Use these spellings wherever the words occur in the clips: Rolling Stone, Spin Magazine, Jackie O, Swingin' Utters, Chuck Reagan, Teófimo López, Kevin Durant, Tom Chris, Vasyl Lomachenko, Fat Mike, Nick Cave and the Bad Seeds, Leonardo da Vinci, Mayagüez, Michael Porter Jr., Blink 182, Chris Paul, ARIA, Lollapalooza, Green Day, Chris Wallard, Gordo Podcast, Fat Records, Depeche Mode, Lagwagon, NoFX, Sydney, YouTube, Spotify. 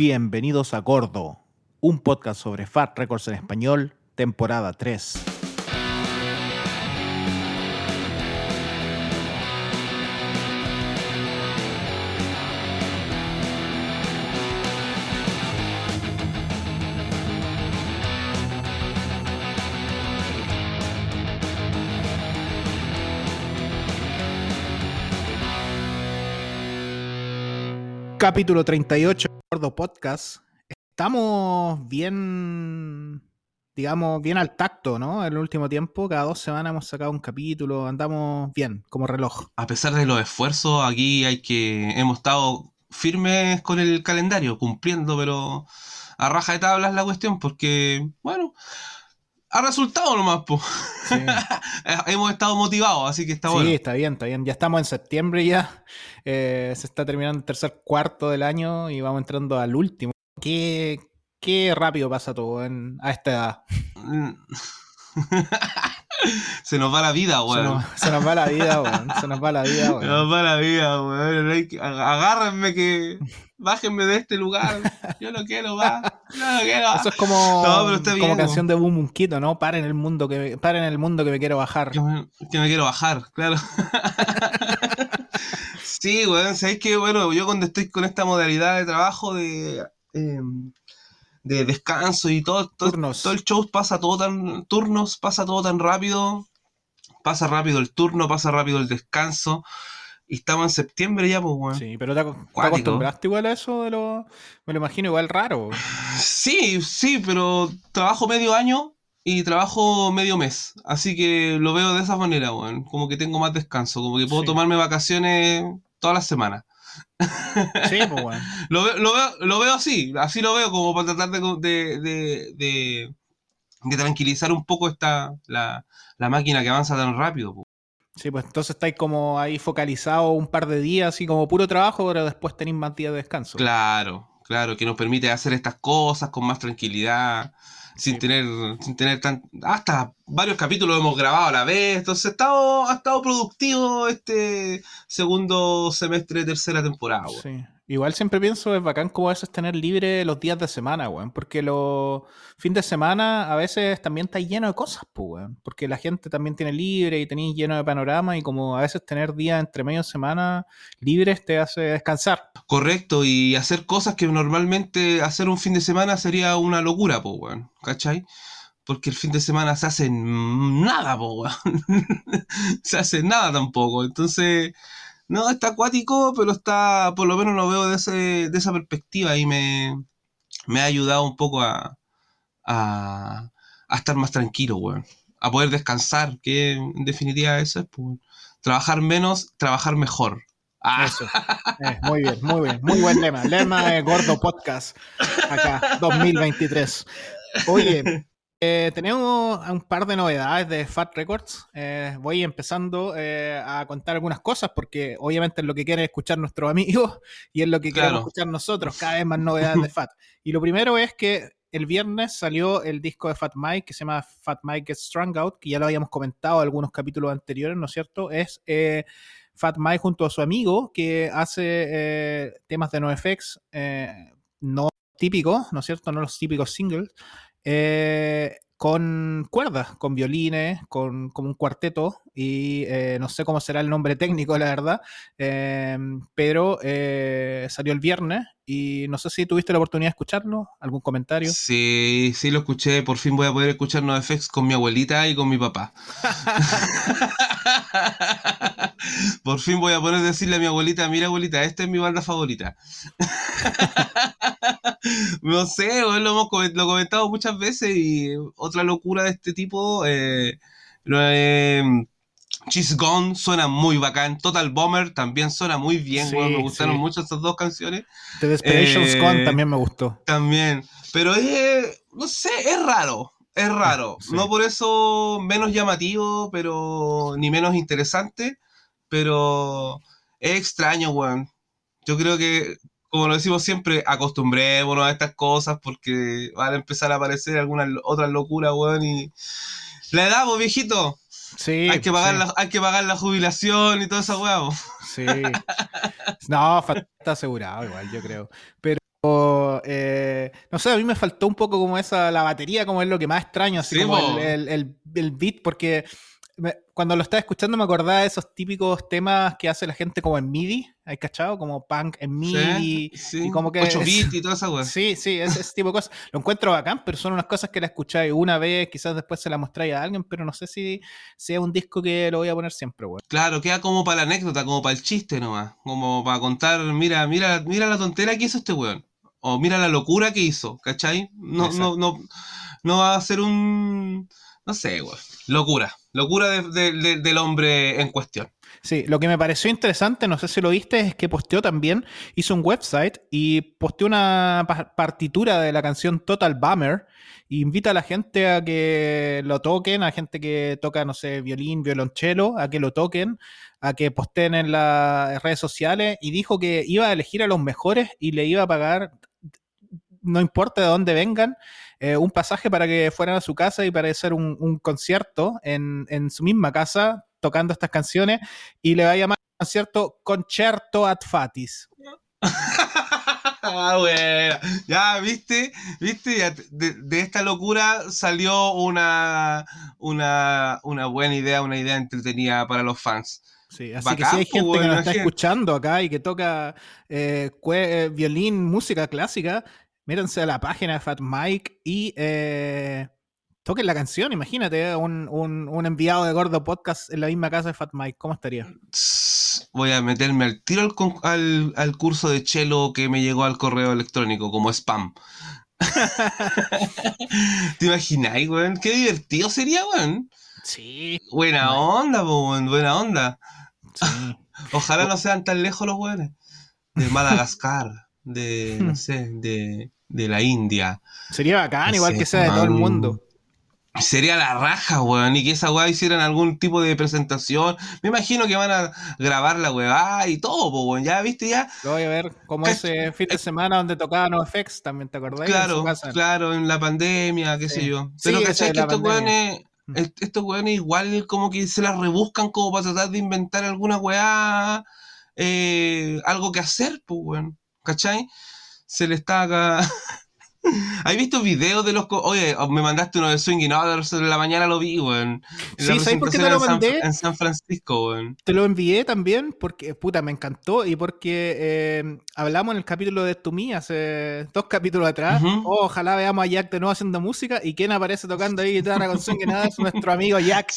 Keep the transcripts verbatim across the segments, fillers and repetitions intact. Bienvenidos a Gordo, un podcast sobre Fat Records en español, temporada tres. Capítulo treinta y ocho, Gordo Podcast. Estamos bien, digamos, bien al tacto, ¿no? En el último tiempo, cada dos semanas hemos sacado un capítulo, andamos bien, como reloj. A pesar de los esfuerzos, aquí hay que hemos estado firmes con el calendario, cumpliendo, pero a raja de tablas la cuestión, porque, bueno, ha resultado nomás, po. Sí. Hemos estado motivados, así que está sí, bueno. Sí, está bien, está bien. Ya estamos en septiembre ya. Eh, se está terminando el tercer cuarto del año y vamos entrando al último. Qué, qué rápido pasa todo en, a esta edad. Se nos va la vida, weón. Se, se nos va la vida, weón. Se nos va la vida, weón. Se nos va la vida, weón. Agárrenme que... Bájenme de este lugar. Yo no quiero, va. Yo no quiero. Eso es como, no, pero está bien, como canción de Boom Unquito, ¿no? Paren el mundo que me, paren el mundo que me quiero bajar. Que me, que me quiero bajar, claro. Sí, weón. Sabéis que, bueno, yo cuando estoy con esta modalidad de trabajo de... Eh, de descanso y todo, todo, todo el show pasa todo tan, turnos, pasa todo tan rápido, pasa rápido el turno, pasa rápido el descanso, y estamos en septiembre ya, pues, weón. Sí, pero te, te acostumbraste igual a eso, de lo, me lo imagino igual raro. Sí, sí, pero trabajo medio año y trabajo medio mes, así que lo veo de esa manera, weón, como que tengo más descanso, como que puedo sí. tomarme vacaciones todas las semanas. Sí, pues bueno. Lo veo, lo veo, lo veo así, así lo veo, como para tratar de, de, de, de, de tranquilizar un poco esta la, la máquina que avanza tan rápido. Pues. Sí, pues entonces estáis como ahí focalizado un par de días, así como puro trabajo, pero después tenéis más días de descanso. Claro, claro, que nos permite hacer estas cosas con más tranquilidad, sí. sin tener, sin tener tan, hasta varios capítulos hemos grabado a la vez, entonces ha estado, ha estado productivo este segundo semestre, tercera temporada, güey. Sí. Igual siempre pienso, es bacán como a veces tener libre los días de semana, güey, porque los fines de semana a veces también está lleno de cosas, pues, güey, porque la gente también tiene libre y tenés lleno de panorama, y como a veces tener días entre medio de semana libres te hace descansar. Correcto, y hacer cosas que normalmente hacer un fin de semana sería una locura, pues, güey, ¿cachai? Porque el fin de semana se hace nada, po, weón. Se hace nada tampoco. Entonces, no, está acuático, pero está, por lo menos lo veo de, ese, de esa perspectiva, y me, me ha ayudado un poco a, a, a estar más tranquilo, weón. A poder descansar, que en definitiva eso es, pues, trabajar menos, trabajar mejor. Ah. Eso. Eh, muy bien, muy bien. Muy buen lema. Lema de Gordo Podcast, acá, dos mil veintitrés. Oye... Eh, tenemos un par de novedades de Fat Records. Eh, voy empezando eh, a contar algunas cosas, porque obviamente es lo que quieren escuchar nuestros amigos y es lo que claro. queremos escuchar nosotros, cada vez más novedades de Fat. Y lo primero es que el viernes salió el disco de Fat Mike, que se llama Fat Mike Gets Strung Out, que ya lo habíamos comentado en algunos capítulos anteriores, ¿no es cierto? Es eh, Fat Mike junto a su amigo, que hace eh, temas de NoFX, eh, no típicos, ¿no es cierto? No los típicos singles. Eh, con cuerdas, con violines, con como un cuarteto, y eh, no sé cómo será el nombre técnico, la verdad, eh, pero eh, salió el viernes y no sé si tuviste la oportunidad de escucharlo, algún comentario. Sí, sí lo escuché, por fin voy a poder escuchar NoFX con mi abuelita y con mi papá. Por fin voy a poder decirle a mi abuelita, mira abuelita, esta es mi banda favorita. No sé, lo hemos lo comentado muchas veces, y otra locura de este tipo, eh, eh, She's Gone suena muy bacán, Total Bomber también suena muy bien, sí, bueno, me gustaron sí. mucho estas dos canciones. The Desperations eh, Gone también me gustó. También, pero es, no sé, es raro, es raro, sí. no por eso menos llamativo, pero ni menos interesante, pero es extraño, weón. Yo creo que, como lo decimos siempre, acostumbrémonos a estas cosas porque van a empezar a aparecer algunas otras locuras, weón, y la edad, pues, viejito. Sí, hay que pagar sí. la, hay que pagar la jubilación y toda esa weá, pues. Sí. No, está asegurado igual, yo creo. Pero eh, eh, no sé, a mí me faltó un poco como esa, la batería, como es lo que más extraño, así sí, como el, el, el, el beat, porque me, cuando lo estaba escuchando me acordaba de esos típicos temas que hace la gente como en MIDI, ¿hay cachado? Como punk en MIDI, sí, sí. Y como que ocho bits y toda esa weá. Sí, sí, ese, ese tipo de cosas. Lo encuentro bacán, pero son unas cosas que la escucháis una vez, quizás después se la mostráis a alguien, pero no sé si sea un disco que lo voy a poner siempre, weón. Claro, queda como para la anécdota, como para el chiste nomás, como para contar, mira, mira, mira la tontera que hizo este weón, o mira la locura que hizo, ¿cachai? No, exacto. no, no, no va a ser un... No sé, güey. Locura. Locura de, de, de, del hombre en cuestión. Sí, lo que me pareció interesante, no sé si lo viste, es que posteó también, hizo un website y posteó una pa- partitura de la canción Total Bummer e invita a la gente a que lo toquen, a gente que toca, no sé, violín, violonchelo, a que lo toquen, a que posteen en las redes sociales, y dijo que iba a elegir a los mejores y le iba a pagar... no importa de dónde vengan, eh, un pasaje para que fueran a su casa y para hacer un, un concierto en, en su misma casa, tocando estas canciones, y le va a llamar a concierto Concerto ad Fatis. Ah, bueno. Ya, ¿viste? ¿Viste? Ya, de, de esta locura salió una, una, una buena idea, una idea entretenida para los fans. Sí, así bacán, que si hay gente bueno, que nos está gente. escuchando acá y que toca eh, cue- eh, violín, música clásica, mírense a la página de Fat Mike y eh, toquen la canción. Imagínate un, un, un enviado de Gordo Podcast en la misma casa de Fat Mike. ¿Cómo estaría? Voy a meterme al tiro al, al, al curso de cello que me llegó al correo electrónico como spam. ¿Te imagináis, weón? Qué divertido sería, weón. Sí. Buena onda, weón. Buena onda. Sí. Ojalá no sean tan lejos los weones. De Madagascar. De, no sé, de, de la India. Sería bacán, no sé, igual que sea de man, todo el mundo. Sería la raja, weón. Y que esa weá hicieran algún tipo de presentación. Me imagino que van a grabar la weá y todo, po, weón. Ya, viste, ya. Lo voy a ver como Cach- ese fin de semana donde tocaba NoFX, también, ¿te acordás? Claro, en claro, en la pandemia, qué sí. sé yo. Pero sí, ¿cachai? Es que estos weones, estos weones igual como que se las rebuscan como para tratar de inventar alguna weá, eh, algo que hacer, pues, weón. ¿Cachai? Se le está acá. ¿Has visto videos de los.? Co- Oye, me mandaste uno de Swingin' Utters en la mañana, lo vi, weón. Sí, ¿sabes por qué te lo mandé? En San, en San Francisco, weón. Te lo envié también porque, puta, me encantó y porque eh, hablamos en el capítulo de To Me hace dos capítulos atrás. Uh-huh. Oh, ojalá veamos a Jack de nuevo haciendo música y quién aparece tocando ahí guitarra con Swingin' Utters, nuestro amigo Jack.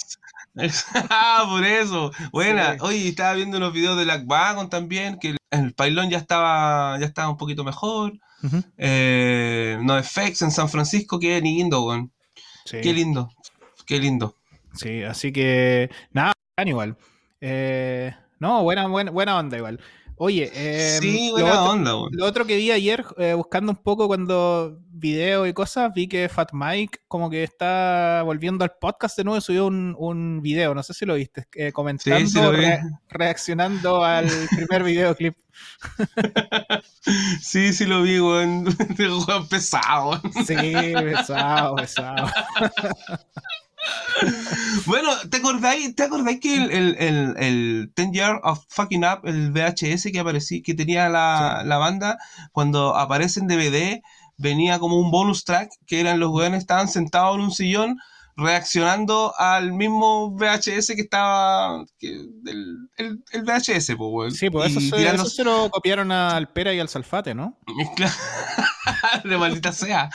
Ah, por eso. Buena. Sí. Oye, estaba viendo unos videos de Lagwagon también, que el pailón ya estaba ya estaba un poquito mejor. Uh-huh. Eh, NoFX en San Francisco, qué lindo, weón. Sí. Qué lindo. Qué lindo. Sí, así que nada, igual. Eh, no, buena, buena, buena onda igual. Oye, eh, sí, buena lo, otro, onda, bueno. Lo otro que vi ayer, eh, buscando un poco cuando video y cosas, vi que Fat Mike como que está volviendo al podcast de nuevo y subió un, un video, no sé si lo viste, eh, comentando, sí, sí lo re- reaccionando al primer videoclip. Sí, sí lo vi, weón. Pesado. Sí, pesado, pesado. Bueno, ¿te acordáis, ¿te acordáis que el, el, el, el Ten Years of Fucking Up, el V H S que aparecí, que tenía la, sí. la banda, cuando aparece en D V D, venía como un bonus track, que eran los weones estaban sentados en un sillón reaccionando al mismo V H S que estaba que, el, el, el V H S, pues, weón? Sí, pues eso se, tirarnos... eso se lo copiaron al Pera y al Salfate, ¿no? De maldita sea.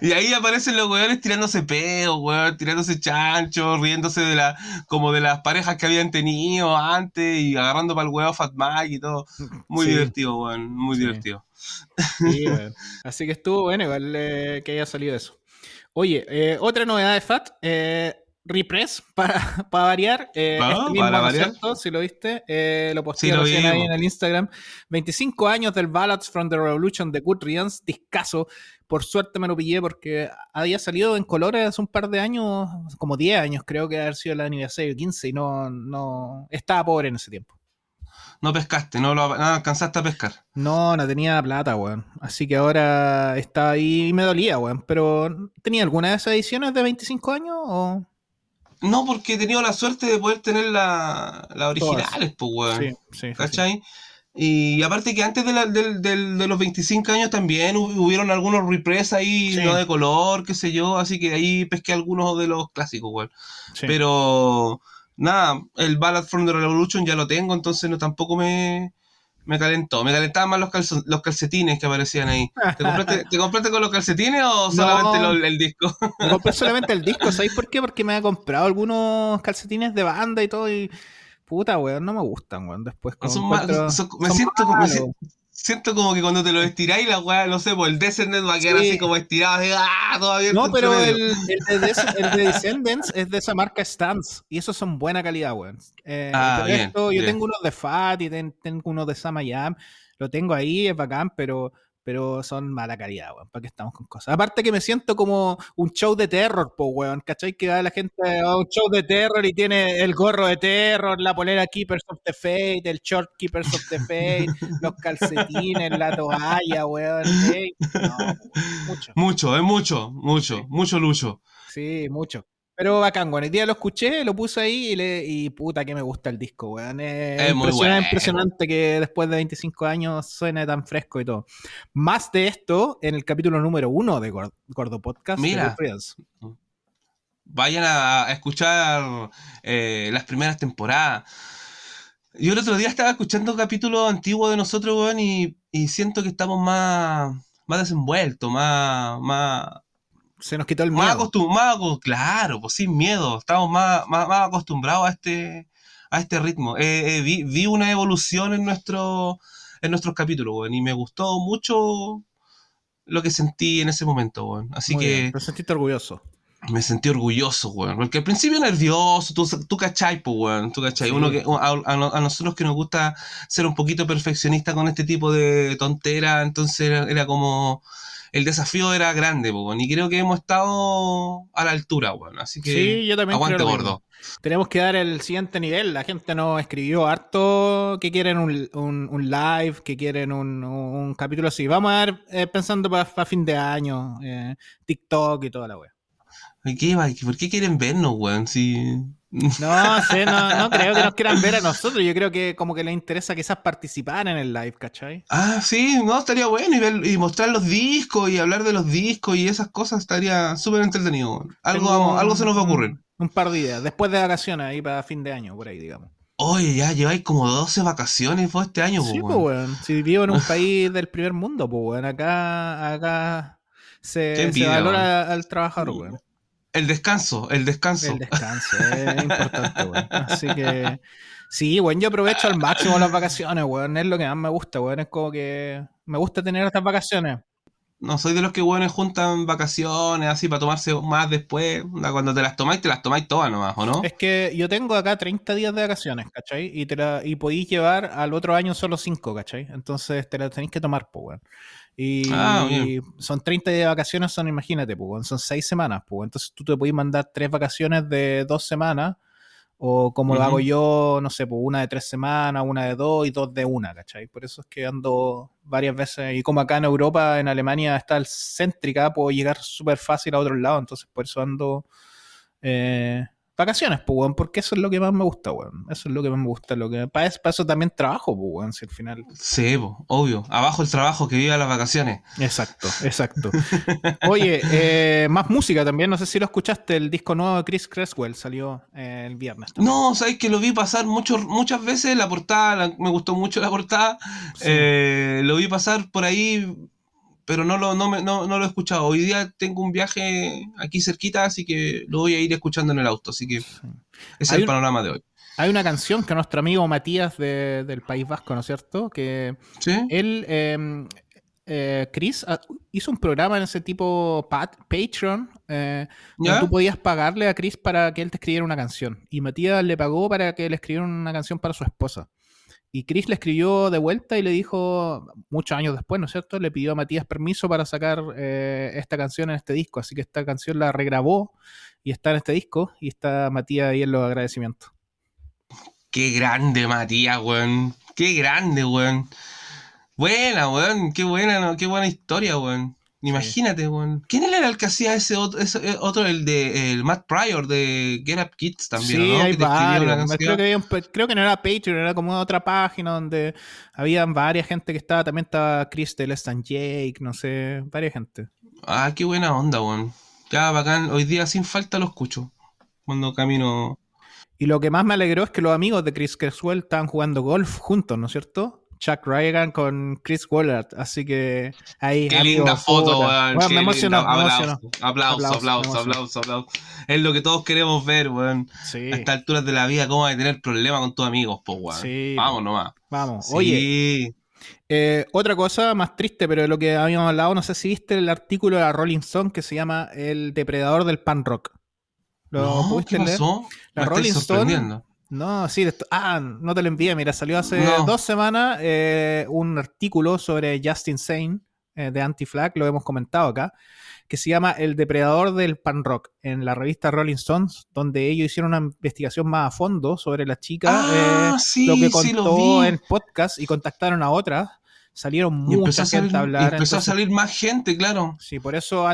Y ahí aparecen los weones tirándose peos, weón, tirándose chanchos, riéndose de la, como de las parejas que habían tenido antes y agarrando para el huevo Fat Mike y todo. Muy sí. divertido, weón, muy sí. divertido. Sí, bueno. Así que estuvo bueno igual eh, que haya salido eso. Oye, eh, otra novedad de Fat, eh, Repress, para pa variar, eh, no, este mismo para concierto, variar. Si lo viste, eh, lo posteé sí, lo recién ahí en el Instagram. veinticinco años del Ballads from the Revolution de Good Riddance, discazo. Por suerte me lo pillé porque había salido en colores hace un par de años, como diez años creo que haber sido el aniversario quince y no, no estaba pobre en ese tiempo. No pescaste, no, lo, no alcanzaste a pescar. No, no tenía plata, weón. Así que ahora está ahí y me dolía, weón. Pero, ¿tenía alguna de esas ediciones de veinticinco años o...? No, porque he tenido la suerte de poder tener la, la originales, pues, weón. Sí, sí. ¿Cachai? Sí. Y aparte que antes de, la, de, de, de los veinticinco años también hubieron algunos repress ahí, sí. ¿no? De color, qué sé yo, así que ahí pesqué algunos de los clásicos, güey. Sí. Pero nada, el Ballad from the Revolution ya lo tengo, entonces no tampoco me, me calentó. Me calentaban más los, calzo, los calcetines que aparecían ahí. ¿Te compraste, ¿te compraste con los calcetines o solamente no, lo, el disco? Me compré solamente el disco, ¿sabéis por qué? Porque me había comprado algunos calcetines de banda y todo y... Puta, weón, no me gustan, weón, después como son encuentro... mal, son, me, son siento, me siento siento como que cuando te lo estiráis la weá, no sé, pues el Descendants va a quedar sí. así como estirado, así, ¡ah! Todo abierto. No, pero el, el, de Des, el de Descendants es de esa marca Stance, y esos son buena calidad, weón. Eh, ah, bien, esto, yo bien. tengo unos de Fat, y ten, tengo unos de Samayam, lo tengo ahí, es bacán, pero... pero son mala calidad, weón, para que estamos con cosas. Aparte que me siento como un show de terror, po, weón, ¿cachai? Que va la gente a un show de terror y tiene el gorro de terror, la polera Keepers of the Faith, el short Keepers of the Faith, los calcetines, la toalla, weón. ¿eh? No, weón, mucho. Mucho, es eh, mucho, mucho, sí. mucho lucho. Sí, mucho. Pero bacán, weón. El día lo escuché, lo puse ahí y, le, y puta que me gusta el disco, weón. Es, es impresionante, bueno. impresionante que después de veinticinco años suene tan fresco y todo. Más de esto en el capítulo número uno de Gordo, Gordo Podcast. Mira, vayan a, a escuchar eh, las primeras temporadas. Yo el otro día estaba escuchando capítulos antiguos de nosotros, weón, y, y siento que estamos más, más desenvueltos, más... más se nos quitó el miedo. Más acostumbrados, claro, pues sin miedo. Estamos más, más, más acostumbrados a este, a este ritmo. Eh, eh, vi, vi una evolución en, nuestro, en nuestros capítulos, güey, y me gustó mucho lo que sentí en ese momento, güey. Así Muy que... Bien. ¿Te sentiste orgulloso? Me sentí orgulloso, güey. Porque al principio nervioso, tú, tú cachai, pues, güey. Tú cachai. Sí. Uno que, a, a nosotros que nos gusta ser un poquito perfeccionista con este tipo de tontera, entonces era, era como... El desafío era grande, weón, y creo que hemos estado a la altura, weón. Así que sí, yo también aguante, creo Gordo. Tenemos que dar el siguiente nivel. La gente nos escribió harto que quieren un, un, un live, que quieren un, un capítulo así. Vamos a ir eh, pensando para pa fin de año, eh, TikTok y toda la weón. ¿Por qué quieren vernos, weón? Si... No sé, no, no creo que nos quieran ver a nosotros. Yo creo que como que les interesa quizás participar en el live, ¿cachai? Ah, sí, no, estaría bueno y, ver, y mostrar los discos y hablar de los discos y esas cosas estaría súper entretenido. Algo, vamos, un, algo se nos va a ocurrir. Un par de ideas, después de vacaciones ahí para fin de año, por ahí, digamos. Oye, ya lleváis como doce vacaciones vos este año, po, sí, pues, weón. Si vivo en un país del primer mundo, pues, weón, acá, acá se, envidia, se valora man. al trabajador, weón. El descanso, el descanso. El descanso, es importante, weón. Así que, sí, weón, yo aprovecho al máximo las vacaciones, weón. Es lo que más me gusta, weón. Es como que me gusta tener estas vacaciones. No, soy de los que, weón, juntan vacaciones así para tomarse más después. Cuando te las tomáis, te las tomáis todas nomás, ¿o no? Es que yo tengo acá treinta días de vacaciones, ¿cachai? Y, te la, y podéis llevar al otro año solo cinco, ¿cachai? Entonces te las tenéis que tomar, pues, weón. Y, ah, y son treinta días de vacaciones, son, imagínate, pues, son seis semanas, pues. Entonces tú te podés mandar tres vacaciones de dos semanas, o como uh-huh. lo hago yo, no sé, pues una de tres semanas, una de dos y dos de una, ¿cachai? Por eso es que ando varias veces, y como acá en Europa, en Alemania está el céntrica, puedo llegar súper fácil a otro lado, entonces por eso ando eh, vacaciones, pues, weón, porque eso es lo que más me gusta, weón. Eso es lo que más me gusta. Lo que... Para eso, para eso también trabajo, pues, weón, si al final... Sí, po, obvio. Abajo el trabajo, que viva las vacaciones. Exacto, exacto. Oye, eh, más música también. No sé si lo escuchaste, el disco nuevo de Chris Cresswell salió eh, el viernes también. No, sabes que lo vi pasar mucho, muchas veces, la portada, la, me gustó mucho la portada. Sí. Eh, lo vi pasar por ahí, pero no lo, no, me, no, no lo he escuchado. Hoy día tengo un viaje aquí cerquita, así que lo voy a ir escuchando en el auto. Así que ese es el un, panorama de hoy. Hay una canción que nuestro amigo Matías de, del País Vasco, ¿no es cierto? Que ¿sí? Él, eh, eh, Chris, hizo un programa en ese tipo pat, Patreon, eh, donde tú podías pagarle a Chris para que él te escribiera una canción. Y Matías le pagó para que le escribiera una canción para su esposa. Y Chris le escribió de vuelta y le dijo, muchos años después, ¿no es cierto? Le pidió a Matías permiso para sacar eh, esta canción en este disco. Así que esta canción la regrabó y está en este disco. Y está Matías ahí en los agradecimientos. ¡Qué grande, Matías, weón! ¡Qué grande, weón! ¡Buena, weón! ¡Qué buena, no? ¡Qué buena historia, weón! Imagínate, weón. ¿Quién era el que hacía ese otro, ese otro el de el Matt Pryor de Get Up Kids también? Sí, ¿no? Hay varios. Creo que, había un, creo que no era Patreon, era como otra página donde había varias gente que estaba. También estaba Chris de Less Than Jake, no sé, varias gente. Ah, qué buena onda, weón. Ya, bacán. Hoy día sin falta lo escucho cuando camino. Y lo que más me alegró es que los amigos de Chris Cresswell estaban jugando golf juntos, ¿no es cierto? Chuck Reagan con Chris Wallard, así que ahí... Qué amigos, linda foto, weón. Bueno, me emocionó, aplauso, aplauso, aplauso, aplauso, aplauso. Es lo que todos queremos ver, weón. Sí. A estas alturas de la vida, ¿cómo vas a tener problemas con tus amigos, po, weón? Sí. Vamos nomás. Vamos, sí. Oye. Eh, otra cosa más triste, pero de lo que habíamos hablado, no sé si viste el artículo de la Rolling Stone que se llama El depredador del punk rock. ¿Lo no, pudiste ¿qué pasó? Leer? La me Rolling Stone... No, sí, esto, ah, no te lo envié, mira, salió hace no. dos semanas eh, un artículo sobre Justin Sane eh, de Anti-Flag, lo hemos comentado acá, que se llama El depredador del punk rock, en la revista Rolling Stones, donde ellos hicieron una investigación más a fondo sobre la chica, ah, eh, sí, lo que contó sí, lo en podcast y contactaron a otras. Salieron mucha gente a hablar. Empezó entonces, a salir más gente, claro. Sí, por eso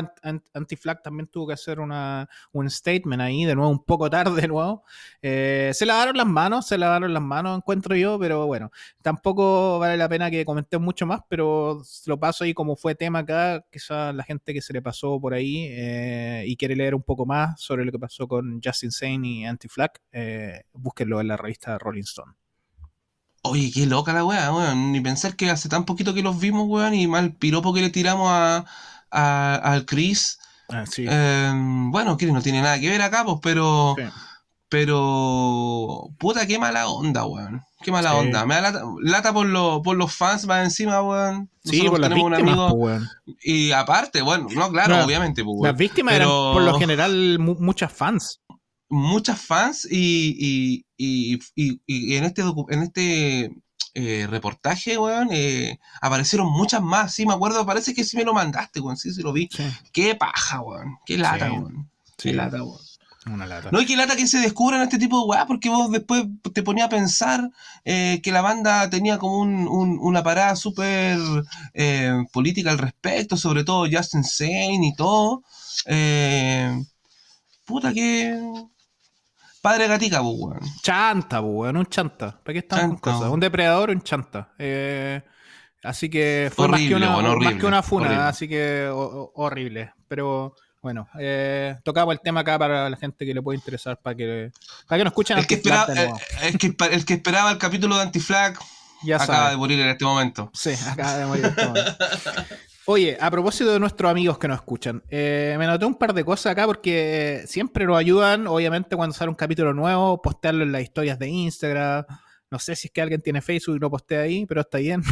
Anti-Flag también tuvo que hacer una, un statement ahí, de nuevo, un poco tarde de nuevo. Eh, se lavaron las manos, se lavaron las manos, encuentro yo, pero bueno, tampoco vale la pena que comentemos mucho más, pero lo paso ahí como fue tema acá, quizás la gente que se le pasó por ahí eh, y quiere leer un poco más sobre lo que pasó con Justin Sane y Anti-Flag, eh, búsquenlo en la revista Rolling Stone. Oye, qué loca la weá, weón. Ni pensar que hace tan poquito que los vimos, weón, y mal piropo que le tiramos a, a, al Chris. Ah, sí. Eh, bueno, Chris no tiene nada que ver acá, pues, pero... Sí. Pero... Puta, qué mala onda, weón. Qué mala sí. onda. Me da lata, lata por, lo, por los fans más encima, weón. Sí, por las víctimas, un amigo, pues, weón. Y aparte, bueno, no, claro, no, obviamente, pues, weón. Las víctimas pero... eran, por lo general, mu- muchas fans. Muchas fans y, y, y, y, y en este docu- en este eh, reportaje, weón, eh, aparecieron muchas más. Sí, me acuerdo, parece que sí me lo mandaste, weón. Sí, sí lo vi. Sí. Qué paja, weón. Qué lata, sí. weón. Qué sí. lata, weón. Una lata. No, y qué lata que se descubran este tipo de weón, porque vos después te ponías a pensar eh, que la banda tenía como un, un, una parada súper eh, política al respecto, sobre todo Justin Sane y todo. Eh, puta, que... Padre gatica, pues, weón. Chanta, pues, weón. Un chanta. ¿Para qué estamos con cosas? Un depredador, un chanta. Eh, así que fue horrible, más, que una, bueno, horrible, más que una funa, horrible. Así que o, o, horrible. Pero, bueno, eh, tocamos el tema acá para la gente que le puede interesar, para que para que nos escuchen. El que, esperaba, el, el, que, el que esperaba el capítulo de Anti-Flag ya acaba sabe. de morir en este momento. Sí, acaba de morir en este momento. Oye, a propósito de nuestros amigos que nos escuchan, eh, me noté un par de cosas acá porque siempre nos ayudan, obviamente cuando sale un capítulo nuevo, postearlo en las historias de Instagram, no sé si es que alguien tiene Facebook y lo postea ahí, pero está bien,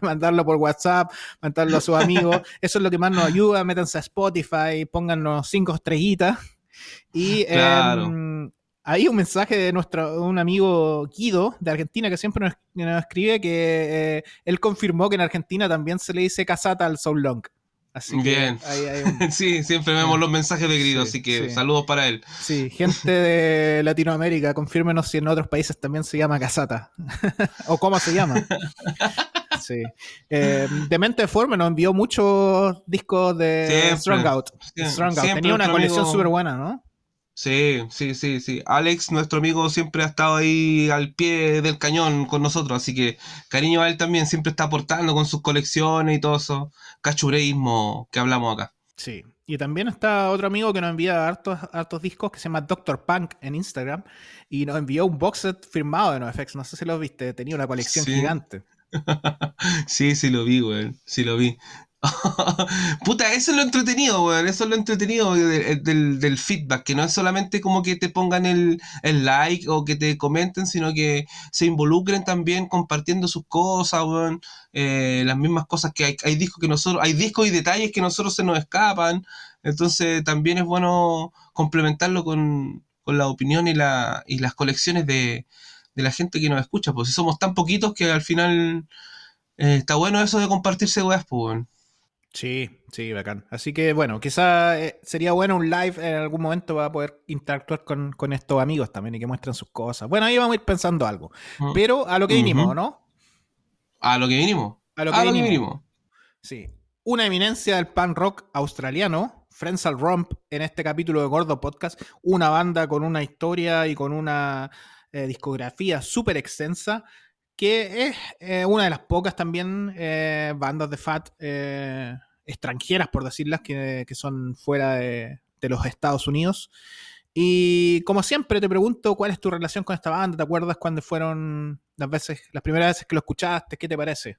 mandarlo por WhatsApp, mandarlo a sus amigos, eso es lo que más nos ayuda, métanse a Spotify, pónganos cinco estrellitas y... Claro. Eh, hay un mensaje de nuestro un amigo Guido, de Argentina, que siempre nos, nos escribe que eh, él confirmó que en Argentina también se le dice casata al Soul Long. Así bien. Que hay, hay un... sí, siempre vemos sí. los mensajes de Guido, sí, así que sí. saludos para él. Sí, gente de Latinoamérica, confírmenos si en otros países también se llama casata. O cómo se llama. Sí. Eh, Demente Deforme nos envió muchos discos de Strong Out. Strong Out. Tenía una colección amigo... súper buena, ¿no? Sí, sí, sí, sí. Alex, nuestro amigo, siempre ha estado ahí al pie del cañón con nosotros, así que cariño a él también, siempre está aportando con sus colecciones y todo eso cachureísmo que hablamos acá. Sí, y también está otro amigo que nos envía hartos, hartos discos que se llama doctor Punk en Instagram y nos envió un box set firmado de NoFX, no sé si lo viste, tenía una colección sí. gigante. Sí, sí lo vi, güey, sí lo vi. Puta, eso es lo entretenido, weón. Eso es lo entretenido del, del, del feedback, que no es solamente como que te pongan el, el like o que te comenten, sino que se involucren también compartiendo sus cosas, weón. Eh, las mismas cosas que hay, hay discos que nosotros, hay discos y detalles que nosotros se nos escapan. Entonces también es bueno complementarlo con, con la opinión y la, y las colecciones de, de la gente que nos escucha, porque si somos tan poquitos que al final eh, está bueno eso de compartirse weas, pues, weón. Sí, sí, bacán. Así que bueno, quizá eh, sería bueno un live en algún momento para poder interactuar con, con estos amigos también y que muestren sus cosas. Bueno, ahí vamos a ir pensando algo. Pero a lo que vinimos, uh-huh. ¿no? A lo que vinimos. A lo que, a vinimos. Lo que vinimos. Sí. una eminencia del punk rock australiano, Frenzal Rhomb, en este capítulo de Gordo Podcast, una banda con una historia y con una eh, discografía súper extensa, que es eh, una de las pocas también eh, bandas de Fat eh, extranjeras, por decirlas, que, que son fuera de, de los Estados Unidos. Y como siempre te pregunto, ¿cuál es tu relación con esta banda? ¿Te acuerdas cuándo fueron las veces, las primeras veces que lo escuchaste? ¿Qué te parece?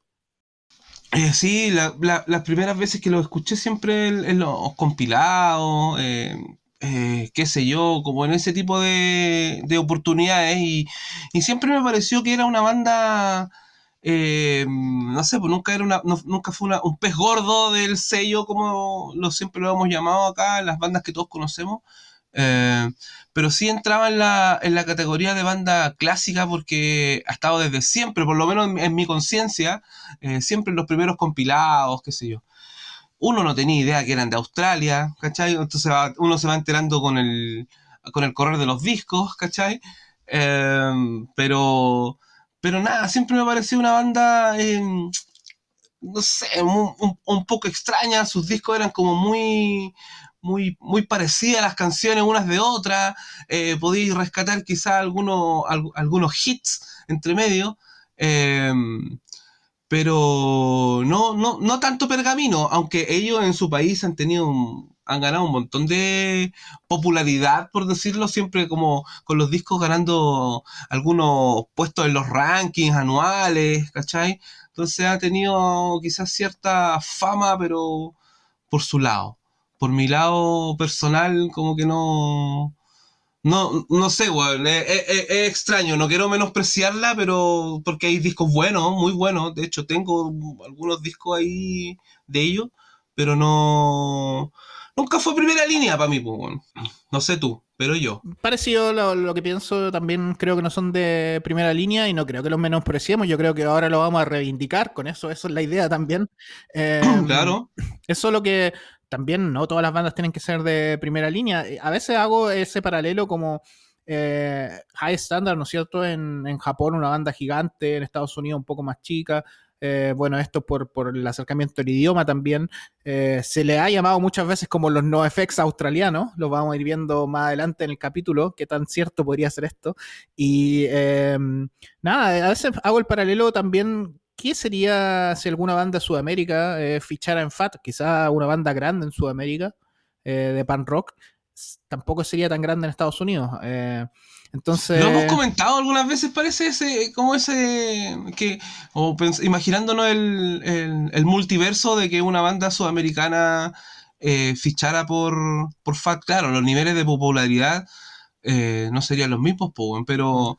Eh, sí, la, la, las primeras veces que lo escuché siempre en los compilados, eh, eh, qué sé yo, como en ese tipo de, de oportunidades. Y, y siempre me pareció que era una banda... Eh, no sé, pues nunca era una, no, nunca fue una, un pez gordo del sello, como lo, siempre lo hemos llamado acá, las bandas que todos conocemos. Eh, pero sí entraba en la, en la categoría de banda clásica, porque ha estado desde siempre, por lo menos en, en mi conciencia, eh, siempre en los primeros compilados, qué sé yo. Uno no tenía idea que eran de Australia, ¿cachai? Entonces va, uno se va enterando con el, con el correr de los discos, ¿cachai? Eh, pero... Pero nada, siempre me pareció una banda, eh, no sé, un, un, un poco extraña. Sus discos eran como muy, muy, muy parecidas las canciones unas de otras. Eh, podía rescatar quizás algunos, algunos hits entre medio. Eh, pero no, no, no tanto pergamino, aunque ellos en su país han tenido un... han ganado un montón de popularidad, por decirlo, siempre como con los discos ganando algunos puestos en los rankings anuales, ¿cachai? Entonces ha tenido quizás cierta fama, pero por su lado. Por mi lado personal, como que no... No, no sé, weón, es, es, es extraño, no quiero menospreciarla, pero porque hay discos buenos, muy buenos. De hecho, tengo algunos discos ahí de ellos, pero no... Nunca fue primera línea para mí, pues, bueno. No sé tú, pero yo. Parecido lo, lo que pienso, también creo que no son de primera línea y no creo que los menospreciemos. Yo creo que ahora lo vamos a reivindicar con eso, eso es la idea también. Eh, claro. Eso es lo que también, no todas las bandas tienen que ser de primera línea. A veces hago ese paralelo como eh, High Standard, ¿no es cierto? En, en Japón una banda gigante, en Estados Unidos un poco más chica. Eh, bueno, esto por, por el acercamiento al idioma también, eh, se le ha llamado muchas veces como los NoFX australianos, lo vamos a ir viendo más adelante en el capítulo, qué tan cierto podría ser esto, y eh, nada, a veces hago el paralelo también, ¿qué sería si alguna banda de Sudamérica eh, fichara en Fat? Quizá una banda grande en Sudamérica, eh, de punk rock, tampoco sería tan grande en Estados Unidos, eh, entonces... Lo hemos comentado algunas veces, parece ese, como ese, que o pens- imaginándonos el, el, el multiverso de que una banda sudamericana eh, fichara por, por Fat, claro, los niveles de popularidad eh, no serían los mismos, pero...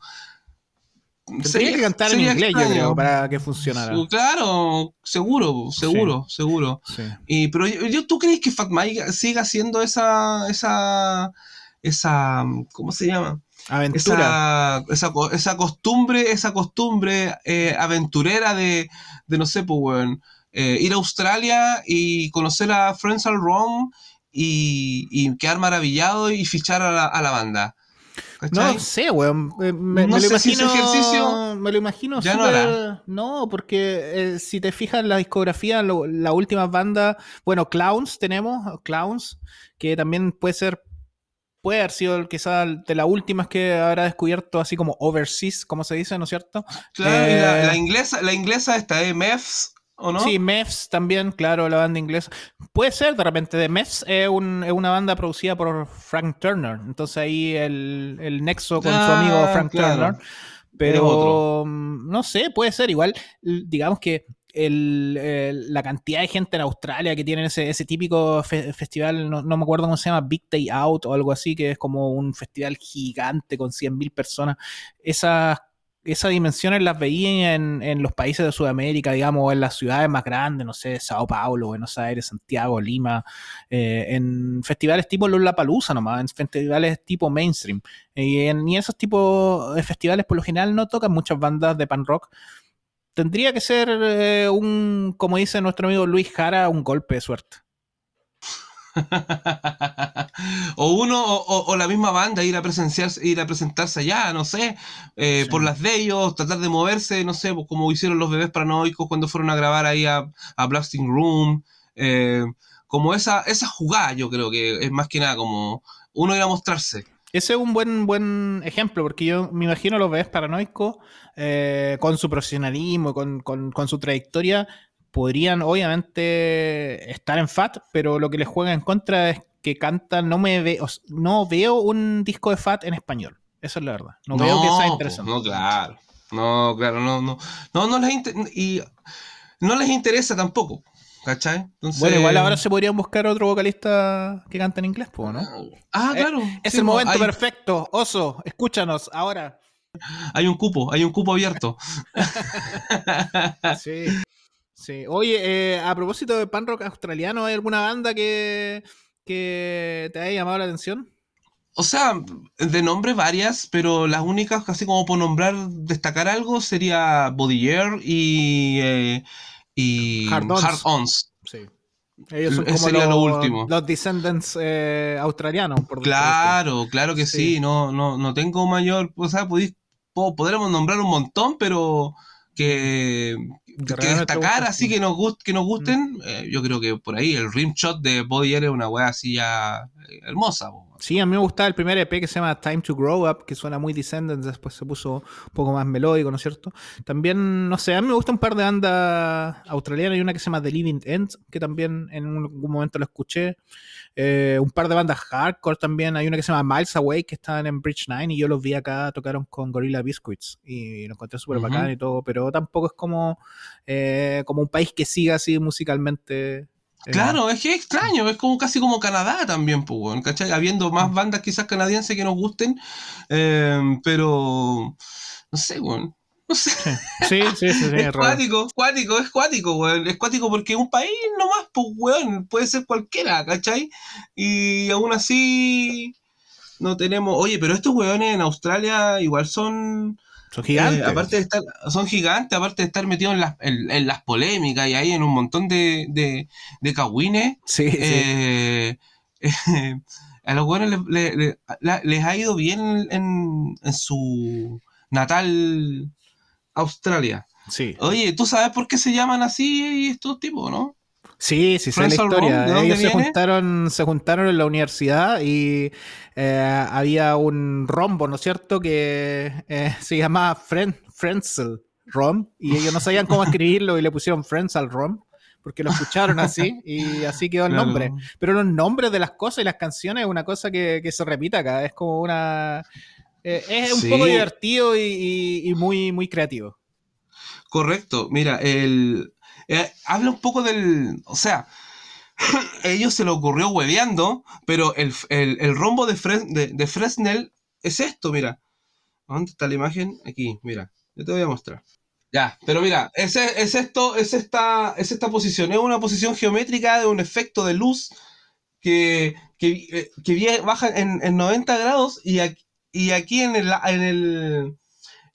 Tendría que cantar en inglés, extraño, yo creo, para que funcionara. Claro, seguro, seguro, sí, seguro. Sí. Y, pero yo, ¿tú crees que Fat Mike siga haciendo esa, esa, esa, ¿cómo se llama? Aventura. Esa, esa, esa costumbre, esa costumbre eh, aventurera de, de, no sé, pues, bueno, eh, ir a Australia y conocer a Frenzal Rhomb y, y quedar maravillado y fichar a la, a la banda? ¿Cachai? No sé, weón. Me, no me, sé lo imagino, si ese ejercicio me lo imagino. Ya super, no hará. No, porque eh, si te fijas en la discografía, las últimas bandas. Bueno, Clowns tenemos, Clowns, que también puede ser. Puede haber sido quizás de las últimas que habrá descubierto, así como overseas, como se dice, ¿no es cierto? Claro, eh, y la, la inglesa, la inglesa está de Mevs. ¿O no? Sí, Mevs también, claro, la banda inglesa. Puede ser, de repente, The Mevs es, un, es una banda producida por Frank Turner. Entonces ahí el, el nexo con ah, su amigo Frank claro. Turner. Pero no sé, puede ser igual. Digamos que el, el, la cantidad de gente en Australia que tienen ese, ese típico fe, festival, no, no me acuerdo cómo se llama, Big Day Out o algo así, que es como un festival gigante con cien mil personas. Esas Esas dimensiones las veía en, en los países de Sudamérica, digamos, en las ciudades más grandes, no sé, Sao Paulo, Buenos Aires, Santiago, Lima, eh, en festivales tipo Lollapalooza nomás, en festivales tipo mainstream. Y en y esos tipos de festivales por lo general no tocan muchas bandas de punk rock. Tendría que ser eh, un, como dice nuestro amigo Luis Jara, un golpe de suerte. o uno o, o, o la misma banda ir a presenciarse, ir a presentarse allá, no sé, eh, sí. por las de ellos, tratar de moverse, no sé, pues como hicieron los Babies Paranóicos cuando fueron a grabar ahí a, a Blasting Room, Eh, como esa, esa jugada, yo creo que es más que nada como uno ir a mostrarse. Ese es un buen buen ejemplo, porque yo me imagino los Bebés Paranóicos, eh, con su profesionalismo, con, con, con su trayectoria, podrían obviamente estar en Fat, pero lo que les juega en contra es que cantan, no me veo, no veo un disco de Fat en español. Eso es la verdad. No, no veo que sea interesante. No, claro. No, claro, no, no. No, no les inter- y no les interesa tampoco. ¿Cachai? Entonces... Bueno, igual ahora se podrían buscar otro vocalista que cante en inglés, ¿po, no? Ah, claro. Es, es sí, el momento hay... perfecto. Oso, escúchanos ahora. Hay un cupo, hay un cupo abierto. Sí, sí. Oye, eh, a propósito de pan rock australiano, ¿hay alguna banda que, que te haya llamado la atención? O sea, de nombre varias, pero las únicas, casi como por nombrar, destacar algo, sería Body Year y... Eh, y Hard-Ons. Hard-Ons. Sí. Ellos son como sería los, lo último. Los Descendants eh, australianos. Por claro, decirlo. Claro que sí. sí. No, no, no tengo mayor... O sea, podéis, podríamos nombrar un montón, pero que, que, que destacar así que nos, gust, que nos gusten, mm. eh, yo creo que por ahí el rimshot de Body Air es una weá así ya hermosa. Po. Sí, a mí me gustaba el primer E P que se llama Time to Grow Up, que suena muy Descendants, después se puso un poco más melódico, ¿no es cierto? También, no sé, a mí me gusta un par de bandas australianas, y una que se llama The Living End, que también en algún momento la escuché. Eh, un par de bandas hardcore también, hay una que se llama Miles Away, que estaban en Bridge Nine, y yo los vi acá, tocaron con Gorilla Biscuits, y lo encontré súper uh-huh. bacán y todo, pero tampoco es como, eh, como un país que siga así musicalmente... Claro, es que es extraño, es como casi como Canadá también, pues, ¿cachai? Habiendo más bandas quizás canadienses que nos gusten, eh, pero no sé, weón. No sé. Sí, sí, sí, sí. Es cuático, cuático, es cuático, weón. Es cuático porque un país nomás, pues, weón, puede ser cualquiera, ¿cachai? Y aún así no tenemos. Oye, pero estos weones en Australia igual son. Son gigantes. Eh, aparte de estar, son gigantes, aparte de estar metidos en las, en, en las polémicas y ahí en un montón de, de, de cagüines. Sí, eh, sí. Eh, a los buenos les, les, les, les ha ido bien en, en su natal Australia. Sí. Oye, ¿tú sabes por qué se llaman así estos tipos, no? Sí, sí, sé la historia. Rhomb, ellos se juntaron, se juntaron en la universidad y eh, había un rombo, ¿no es cierto?, que eh, se llamaba Fren, Frenzal Rhomb, y ellos no sabían cómo escribirlo y le pusieron Frenzal Rhomb porque lo escucharon así y así quedó el claro. nombre. Pero los nombres de las cosas y las canciones es una cosa que, que se repite acá, es como una... Eh, es un sí. poco divertido y, y, y muy, muy creativo. Correcto, mira, el... Eh, habla un poco del... O sea, ellos se le ocurrió hueveando, pero el, el, el rombo de, Fre- de, de Fresnel es esto, mira. ¿Dónde está la imagen? Aquí, mira. Yo te voy a mostrar. Ya, pero mira, es, es esto, es esta, es esta posición. Es una posición geométrica de un efecto de luz que, que, que baja en, en noventa grados y aquí, y aquí en, el, en, el,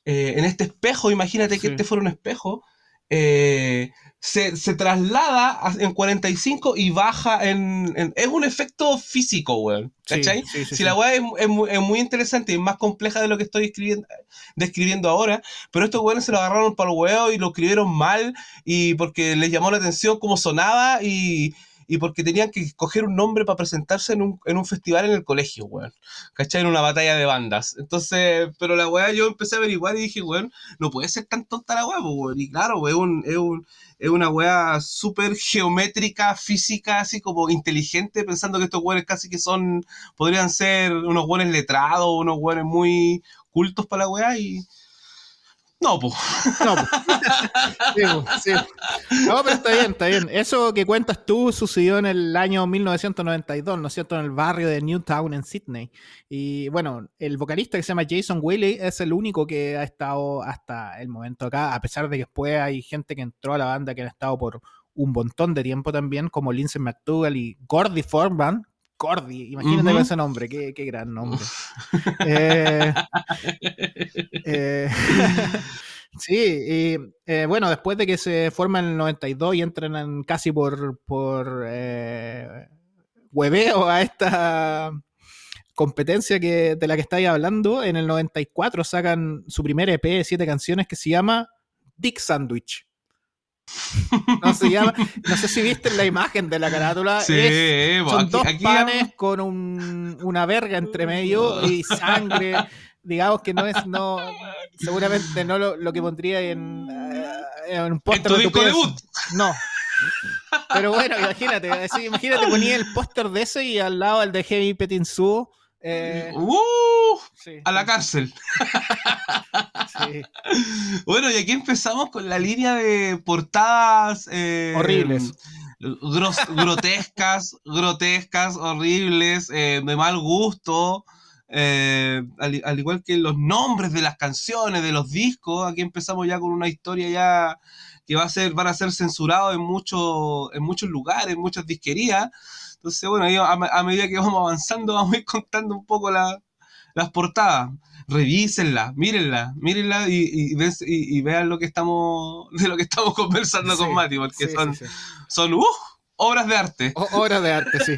eh, en este espejo, imagínate sí. que este fuera un espejo, eh... Se, se traslada en cuarenta y cinco y baja en... en es un efecto físico, weón. ¿Cachai? Sí, sí, sí, si la weá es, es, es muy interesante y es más compleja de lo que estoy escribiendo, describiendo ahora, pero estos weones se lo agarraron para el huevo y lo escribieron mal y porque les llamó la atención cómo sonaba y, y porque tenían que coger un nombre para presentarse en un, en un festival en el colegio, weón. ¿Cachai? En una batalla de bandas. Entonces, pero la weá yo empecé a averiguar y dije, weón, no puede ser tan tonta la weá, weón. Y claro, weón, es un... Es una weá súper geométrica, física, así como inteligente, pensando que estos weones casi que son, podrían ser unos weones letrados, unos weones muy cultos para la weá y... No, po. No, po. Sí, po, sí. No, pero está bien, está bien. Eso que cuentas tú sucedió en el año mil novecientos noventa y dos, ¿no es cierto?, en el barrio de Newtown, en Sydney. Y bueno, el vocalista que se llama Jason Whalley es el único que ha estado hasta el momento acá, a pesar de que después hay gente que entró a la banda que han estado por un montón de tiempo también, como Lindsay McDougall y Gordy Foreman. Gordy, imagínate uh-huh. con ese nombre, qué, qué gran nombre. eh, eh, sí, y, eh, bueno, después de que se forman en el noventa y dos y entran en casi por, por eh, hueveo a esta competencia que, de la que estáis hablando, en el noventa y cuatro sacan su primer E P de siete canciones que se llama Dick Sandwich. No se llama, no sé si viste la imagen de la carátula. Sí, es, son aquí, dos aquí panes ya... con un, una verga entre medio y sangre. Digamos que no es, no, seguramente no lo, lo que pondría en, en un póster de tu pieza. Debut. No. Pero bueno, imagínate, así, imagínate ponía el póster de ese y al lado el de Heavy Petinsu. Eh, uh, sí. A la cárcel. Sí. Bueno, y aquí empezamos con la línea de portadas eh, horribles, gros, grotescas, grotescas, horribles, eh, de mal gusto, eh, al, al igual que los nombres de las canciones, de los discos. Aquí empezamos ya con una historia ya que va a ser, van a ser censurados en muchos, en muchos lugares, en muchas disquerías. Entonces, bueno, a, a medida que vamos avanzando, vamos a ir contando un poco la, las portadas. Revísenlas, mírenlas, mírenlas y, y, y, y vean lo que estamos, de lo que estamos conversando, sí, con Mati, porque sí, son, sí, sí. son uh, obras de arte. O, obras de arte, sí.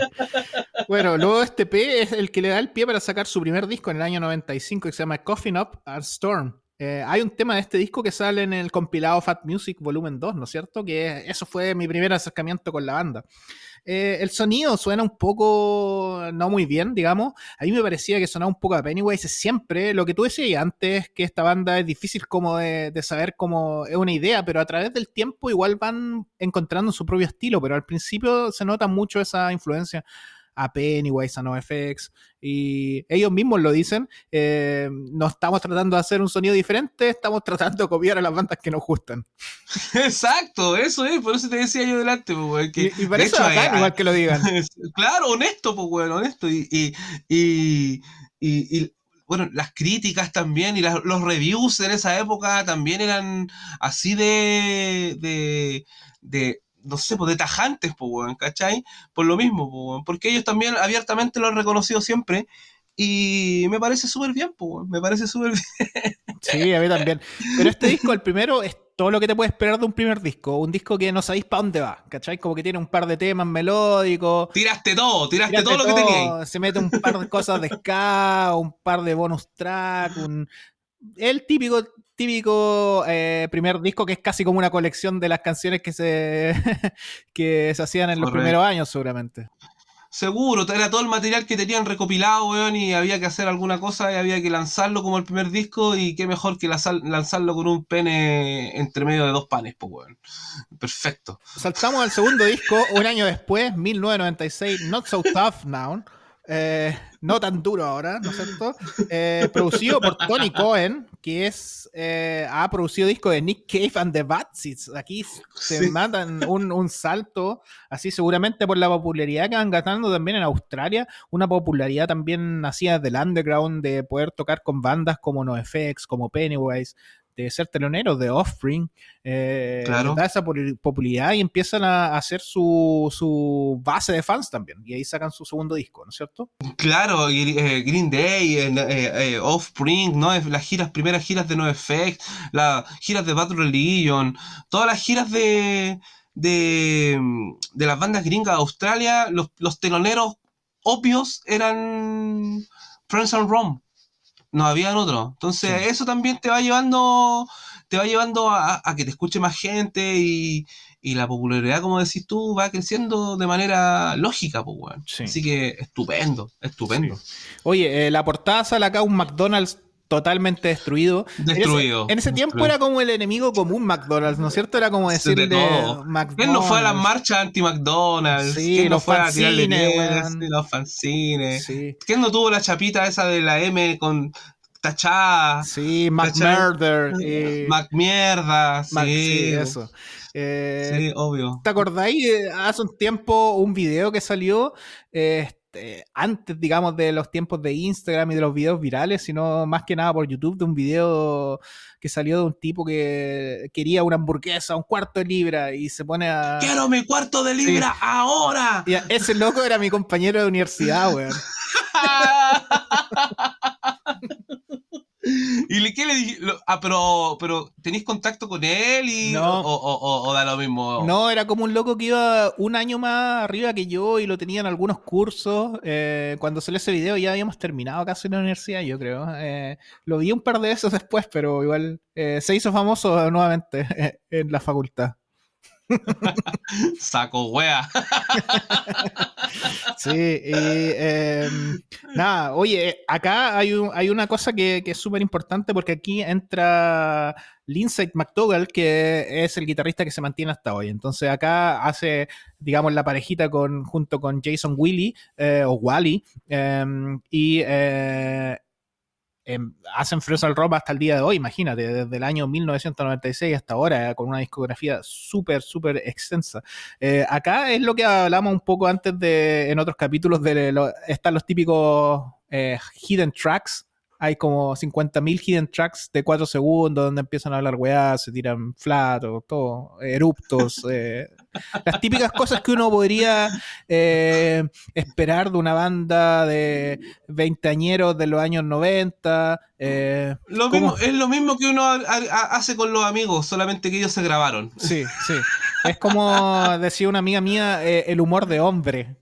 Bueno, luego este P es el que le da el pie para sacar su primer disco en el año noventa y cinco, que se llama Coughing Up a Storm. Eh, hay un tema de este disco que sale en el compilado Fat Music Volumen dos, ¿no es cierto? Que eso fue mi primer acercamiento con la banda. Eh, el sonido suena un poco no muy bien, digamos. A mí me parecía que sonaba un poco a Pennywise siempre. Lo que tú decías antes, que esta banda es difícil como de, de saber cómo es una idea, pero a través del tiempo igual van encontrando su propio estilo, pero al principio se nota mucho esa influencia a Pennywise, a NoFX, y ellos mismos lo dicen, eh, no estamos tratando de hacer un sonido diferente, estamos tratando de copiar a las bandas que nos gustan. Exacto, eso es, por eso te decía yo delante, pues, que, y, y para eso hecho, bacán, hay, igual que lo digan. Claro, honesto, pues, bueno, honesto, y, y, y, y, y bueno, las críticas también, y las, los reviews en esa época también eran así de... de, de no sé, pues de tajantes, pues, weón, ¿cachai? Por lo mismo, pues, weón, porque ellos también abiertamente lo han reconocido siempre y me parece súper bien, pues, weón, me parece súper bien. Sí, a mí también. Pero este disco, el primero, es todo lo que te puedes esperar de un primer disco, un disco que no sabéis para dónde va, ¿cachai? Como que tiene un par de temas melódicos. Tiraste todo, tiraste, tiraste todo lo todo, que tenías. Se mete un par de cosas de ska, un par de bonus track, un... el típico... típico eh, primer disco que es casi como una colección de las canciones que se que se hacían en los Correcto. Primeros años, seguramente. Seguro, era todo el material que tenían recopilado, weón, y había que hacer alguna cosa y había que lanzarlo como el primer disco, y qué mejor que lanzar, lanzarlo con un pene entre medio de dos panes, pues, weón. Perfecto. Saltamos al segundo disco, un año después, mil novecientos noventa y seis, Not So Tough Now. Eh, no tan duro ahora, ¿no es cierto? Eh, producido por Tony Cohen, que es eh, ha producido discos de Nick Cave and the Bad Seeds. Aquí se sí. mandan un, un salto, así seguramente por la popularidad que van ganando también en Australia, una popularidad también nacida del underground, de poder tocar con bandas como NoFX, como Pennywise, de ser teloneros de Offspring, eh, claro. da esa popularidad y empiezan a hacer su, su base de fans también, y ahí sacan su segundo disco, ¿no es cierto? Claro, y, eh, Green Day, eh, eh, eh, Offspring, ¿no? Las giras, primeras giras de NoFX, las giras de Bad Religion, todas las giras de de, de las bandas gringas de Australia, los, los teloneros obvios eran Frenzal Rhomb. No había otro. Entonces, sí. eso también te va llevando, te va llevando a, a que te escuche más gente y, y la popularidad, como decís tú, va creciendo de manera lógica, pues, bueno. Sí. Así que estupendo, estupendo. Sí. Oye, eh, la portada sale acá un McDonald's totalmente destruido. Destruido. En ese, en ese tiempo destruido. Era como el enemigo común McDonald's, ¿no es cierto? Era como decirle de McDonald's. Él no fue a las marchas anti-McDonald's. Sí, ¿quién no fue a tirarle nieves, los fanzines? Sí. ¿Quién no tuvo la chapita esa de la M con tachada? Sí, McMurder. Eh, McMierda, sí. Mac, sí, eso. Eh, sí, obvio. ¿Te acordáis? Hace un tiempo un video que salió... Eh, antes, digamos, de los tiempos de Instagram y de los videos virales, sino más que nada por YouTube, de un video que salió de un tipo que quería una hamburguesa, un cuarto de libra, y se pone a... ¡Quiero mi cuarto de libra sí. ahora! Y ese loco era mi compañero de universidad, weón. ¿Y qué le dije? Ah, pero, pero ¿tenéis contacto con él? Y, no. O, o, o, ¿O da lo mismo? O... No, era como un loco que iba un año más arriba que yo y lo tenía en algunos cursos. Eh, cuando salió ese video ya habíamos terminado casi en la universidad, yo creo. Eh, lo vi un par de veces después, pero igual eh, se hizo famoso nuevamente en la facultad. Saco wea. Sí, y eh, nada, oye, acá hay, un, hay una cosa que, que es súper importante, porque aquí entra Lindsay McDougall, que es el guitarrista que se mantiene hasta hoy. Entonces acá hace, digamos, la parejita con, junto con Jason Whalley, eh, o Whalley, eh, y eh, Eh, hacen Frenzal Rhomb hasta el día de hoy, imagínate, desde el año mil novecientos noventa y seis hasta ahora, eh, con una discografía súper, súper extensa. Eh, acá es lo que hablamos un poco antes de, en otros capítulos, de lo, están los típicos eh, hidden tracks. Hay como cincuenta mil hidden tracks de cuatro segundos donde empiezan a hablar weá, se tiran flat o todo, eruptos, eh, las típicas cosas que uno podría eh, esperar de una banda de veinteañeros de los años noventa. Eh, lo mismo, es lo mismo que uno a, a, hace con los amigos, solamente que ellos se grabaron. Sí, sí. Es como decía una amiga mía, eh, el humor de hombre.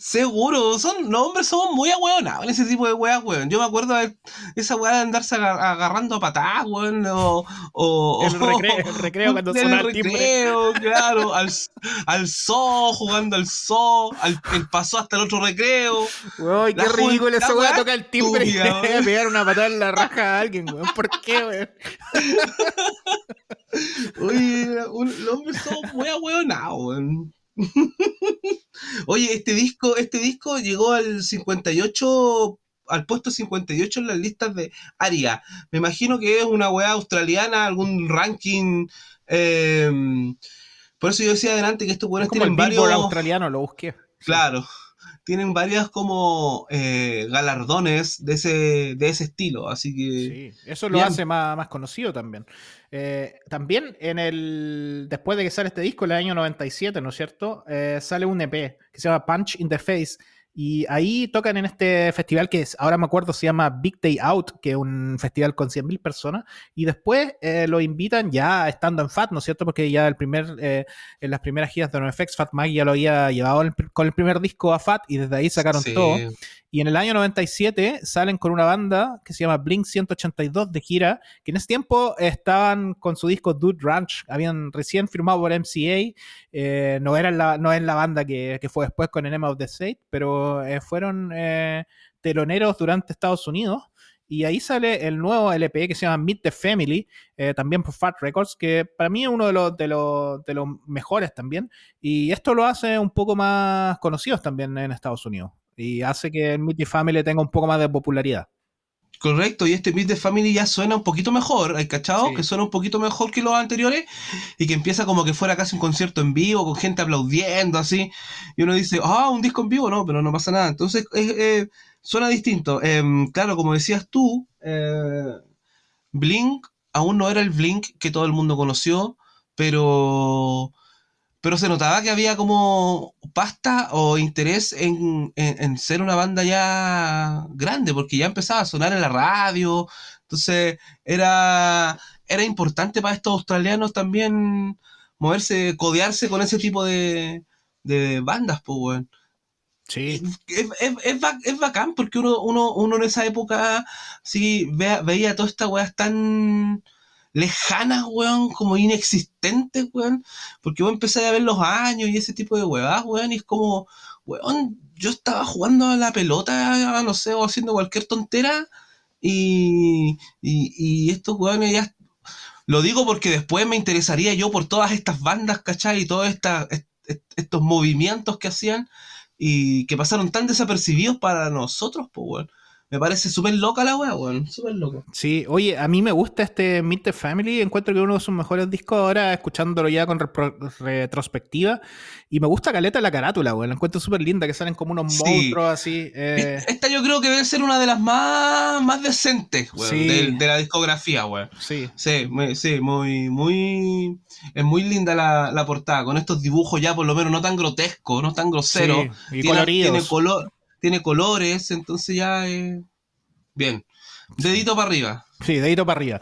Seguro, son, los hombres somos muy ahueonados en ese tipo de weas, weón. Yo me acuerdo de esa wea de andarse agarrando a patadas, weón, o, o, el, o recreo, el recreo cuando sonaba el recreo, timbre. Claro, al, al zoo, jugando al zoo, al, el pasó hasta el otro recreo. Uy, qué ridículo esa wea, toca el timbre tuya, y pegar una patada en la raja a alguien, weón. ¿Por qué, weón? Uy, los hombres somos muy ahueonados, weón. Oye, este disco, este disco llegó al cincuenta y ocho, al puesto cincuenta y ocho en las listas de A R I A. Me imagino que es una weá australiana, algún ranking. Eh, por eso yo decía adelante que estos weones tienen el varios. Australiano, lo busqué. Claro, sí. Tienen varias como eh, galardones de ese, de ese estilo, así que. Sí, eso lo bien. Hace más, más conocido también. Eh, también en el después de que sale este disco, en el año noventa y siete, ¿no es cierto? Eh, sale un E P que se llama Punch in the Face, y ahí tocan en este festival que es, ahora me acuerdo, se llama Big Day Out, que es un festival con cien mil personas, y después eh, lo invitan ya estando en Fat, ¿no es cierto? Porque ya el primer, eh, en las primeras giras de NoFX, Fat Mike ya lo había llevado el, con el primer disco a Fat, y desde ahí sacaron sí. todo. Y en el año noventa y siete salen con una banda que se llama Blink ciento ochenta y dos de gira, que en ese tiempo estaban con su disco Dude Ranch, habían recién firmado por M C A, eh, no, eran la, no es la banda que, que fue después con Enema of the State, pero eh, fueron eh, teloneros durante Estados Unidos, y ahí sale el nuevo L P que se llama Meet the Family, eh, también por Fat Records, que para mí es uno de los, de los, de los mejores también, y esto lo hace un poco más conocidos también en Estados Unidos. Y hace que el Meet the Family tenga un poco más de popularidad. Correcto, y este Meet the Family ya suena un poquito mejor, ¿hay cachado? Sí. Que suena un poquito mejor que los anteriores, y que empieza como que fuera casi un concierto en vivo, con gente aplaudiendo, así. Y uno dice, ah, oh, un disco en vivo, no, pero no pasa nada. Entonces, eh, eh, suena distinto. Eh, claro, como decías tú, eh, Blink aún no era el Blink que todo el mundo conoció, pero... pero se notaba que había como pasta o interés en, en, en ser una banda ya grande, porque ya empezaba a sonar en la radio, entonces era, era importante para estos australianos también moverse, codearse con ese tipo de, de bandas, pues, weón. Sí. Es, es, es, es bacán, porque uno, uno, uno en esa época sí, ve, veía todas estas weas tan... lejanas, weón, como inexistentes, weón, porque vos empezás a ver los años y ese tipo de huevadas, weón, y es como, weón, yo estaba jugando a la pelota, no sé, o haciendo cualquier tontera, y, y, y estos weones ya, lo digo porque después me interesaría yo por todas estas bandas, ¿cachai? Y todos esta, est, est, estos movimientos que hacían, y que pasaron tan desapercibidos para nosotros, pues, weón. Me parece súper loca la wea, weón. Súper loca. Sí, oye, a mí me gusta este Meet the Family. Encuentro que uno de sus mejores discos ahora, escuchándolo ya con repro- retrospectiva. Y me gusta caleta la carátula, weón. La encuentro súper linda, que salen como unos sí. monstruos así. Eh... Esta yo creo que debe ser una de las más, más decentes, weón, sí. de, de la discografía, weón. Sí. Sí, muy, sí, muy, muy... Es muy linda la, la portada, con estos dibujos ya por lo menos no tan grotescos, no tan groseros. Sí, y tiene, coloridos. Tiene color... Tiene colores, entonces ya... Eh... Bien. Dedito sí. para arriba. Sí, dedito para arriba.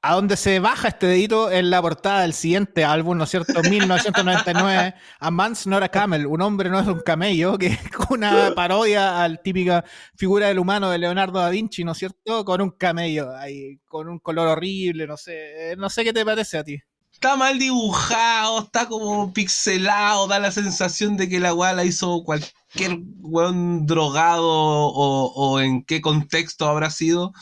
A donde se baja este dedito es la portada del siguiente álbum, ¿no es cierto? mil novecientos noventa y nueve, A Man's Not a Camel, un hombre no es un camello, que es una parodia a la típica figura del humano de Leonardo da Vinci, ¿no es cierto? Con un camello, ahí, con un color horrible, no sé. No sé qué te parece a ti. está mal dibujado, está como pixelado, da la sensación de que la weá la hizo cualquier weón drogado o, o en qué contexto habrá sido,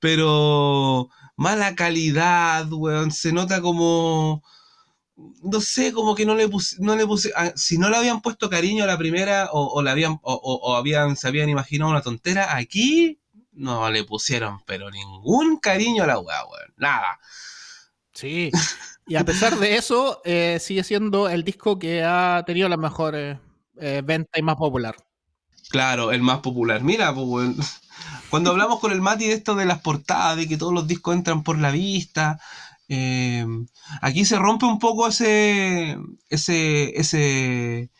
pero mala calidad, weón, se nota como, no sé, como que no le puse, no le puse, ah, si no le habían puesto cariño a la primera o, o la habían, o, o, o habían, se habían imaginado una tontera, aquí no le pusieron, pero ningún cariño a la weá, weón, nada. Sí, y a pesar de eso, eh, sigue siendo el disco que ha tenido las mejores eh, ventas y más popular. Claro, el más popular. Mira, pues, cuando hablamos con el Mati de esto de las portadas, de que todos los discos entran por la vista, eh, aquí se rompe un poco ese, ese, ese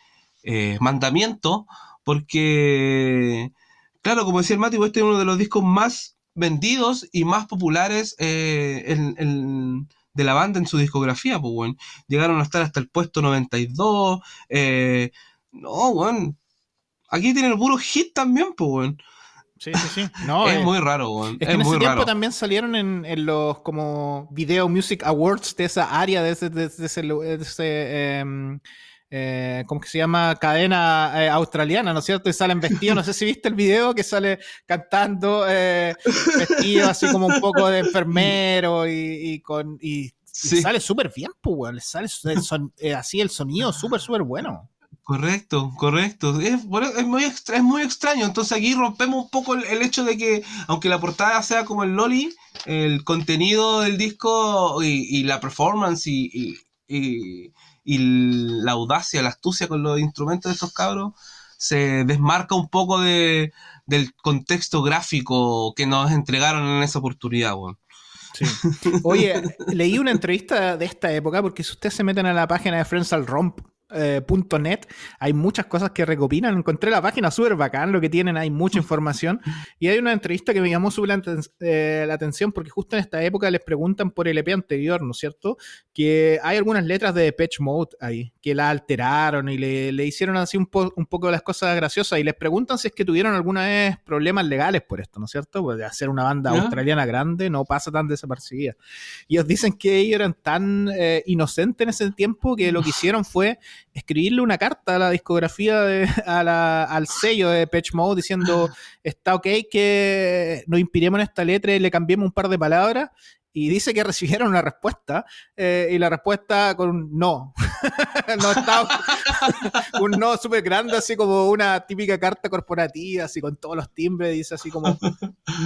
eh, mandamiento, porque, claro, como decía el Mati, pues este es uno de los discos más vendidos y más populares eh, en... en de la banda en su discografía, pues, weón. Llegaron a estar hasta el puesto noventa y dos. Eh, no, weón. Aquí tienen puro hit también, pues, weón. Sí, sí, sí. No, es eh, muy raro, weón. Es, es que muy en ese raro. Tiempo también salieron en, en los como Video Music Awards de esa área, de ese... De, de ese, de ese eh, eh, ¿cómo que se llama? Cadena eh, australiana, ¿no es cierto? Y salen vestidos, no sé si viste el video que sale cantando eh, vestido así como un poco de enfermero y, y con y, sí. Y sale súper bien, pues, le sale son, eh, así el sonido súper, súper bueno. Correcto, correcto. Es, es, muy extra, es muy extraño. Entonces aquí rompemos un poco el, el hecho de que, aunque la portada sea como el Loli, el contenido del disco y, y la performance y... y, y y la audacia, la astucia con los instrumentos de estos cabros, se desmarca un poco de, del contexto gráfico que nos entregaron en esa oportunidad, weón. Sí. Oye, leí una entrevista de esta época, porque si ustedes se meten a la página de Frenzal Rhomb, Eh, punto net, hay muchas cosas que recopilan, encontré la página súper bacán, lo que tienen, hay mucha información, y hay una entrevista que me llamó súper la, eh, la atención, porque justo en esta época les preguntan por el E P anterior, ¿no es cierto? Que hay algunas letras de Depeche Mode ahí, que la alteraron y le, le hicieron así un, po- un poco las cosas graciosas, y les preguntan si es que tuvieron alguna vez problemas legales por esto, ¿no es cierto? Porque hacer una banda ¿no? australiana grande no pasa tan desapercibida, y ellos dicen que ellos eran tan eh, inocentes en ese tiempo que lo que hicieron fue escribirle una carta a la discografía de, a la, al sello de Depeche Mode diciendo, está ok que nos inspiremos en esta letra y le cambiemos un par de palabras, y dice que recibieron una respuesta eh, y la respuesta con un no no estaba, un no súper grande, así como una típica carta corporativa, así con todos los timbres, dice así como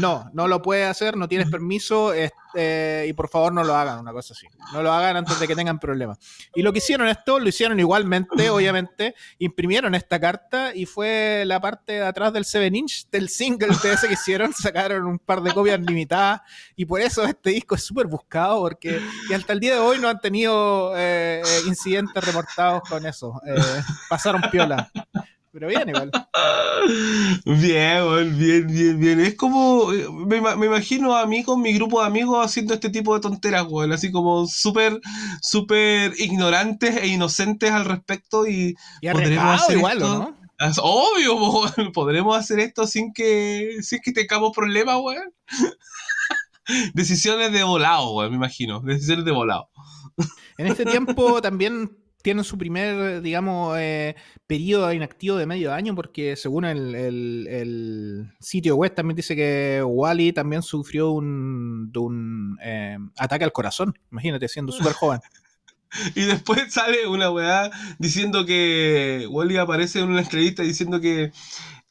no, no lo puedes hacer, no tienes permiso, este, eh, y por favor no lo hagan, una cosa así, no lo hagan antes de que tengan problemas, y lo que hicieron esto, lo hicieron igualmente, obviamente, imprimieron esta carta y fue la parte de atrás del siete inch del single de ese que hicieron, sacaron un par de copias limitadas, y por eso este disco súper buscado, porque y hasta el día de hoy no han tenido eh, incidentes reportados con eso, eh, pasaron piola, pero bien igual. Bien, bien, bien, bien. Es como, me, me imagino a mí con mi grupo de amigos haciendo este tipo de tonteras, güey, así como súper, súper ignorantes e inocentes al respecto, y, y podremos hacer igual, esto, ¿no? Es obvio, güey, podremos hacer esto sin que, sin que tengamos problemas, güey. Decisiones de volado, güey, me imagino. Decisiones de volado. En este tiempo también tienen su primer, digamos, eh, periodo inactivo de medio año, porque según el, el, el sitio web también dice que Whalley también sufrió un, de un eh, ataque al corazón. Imagínate, siendo súper joven. Y después sale una weá diciendo que Whalley aparece en una entrevista diciendo que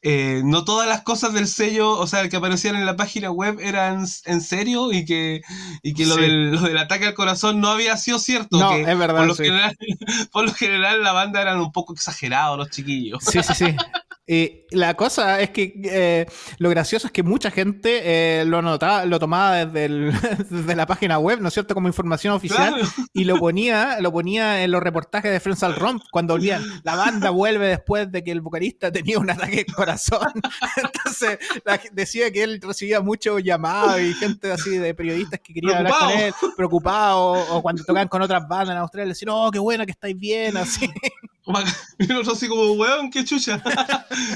Eh, no todas las cosas del sello, o sea, que aparecían en la página web eran en serio, y que, y que lo, sí. del, lo del ataque al corazón no había sido cierto. No, que es verdad. Por lo, sí. general, por lo general la banda eran un poco exagerados los chiquillos. Sí, sí, sí. Eh, la cosa es que eh, lo gracioso es que mucha gente eh, lo notaba, lo tomaba desde, el, desde la página web, ¿no es cierto?, como información oficial, claro. Y lo ponía, lo ponía en los reportajes de Frenzal Rhomb cuando volvían. La banda vuelve después de que el vocalista tenía un ataque de corazón. Entonces la, decía que él recibía muchos llamados y gente así de periodistas que querían hablar con él, preocupados, o cuando tocaban con otras bandas en Australia, decían, oh, qué buena que estáis bien, así. Y nosotros así como, weón, qué chucha.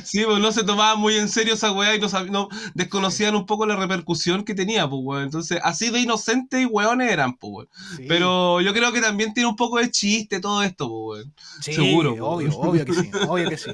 Sí, pues no se tomaban muy en serio esa weá y no, sab... no desconocían un poco la repercusión que tenía, pues weón. Entonces, así de inocentes y weones eran, pues weón. Sí. Pero yo creo que también tiene un poco de chiste todo esto, pues weón. Sí, seguro. Obvio, pues, obvio que sí, obvio que sí.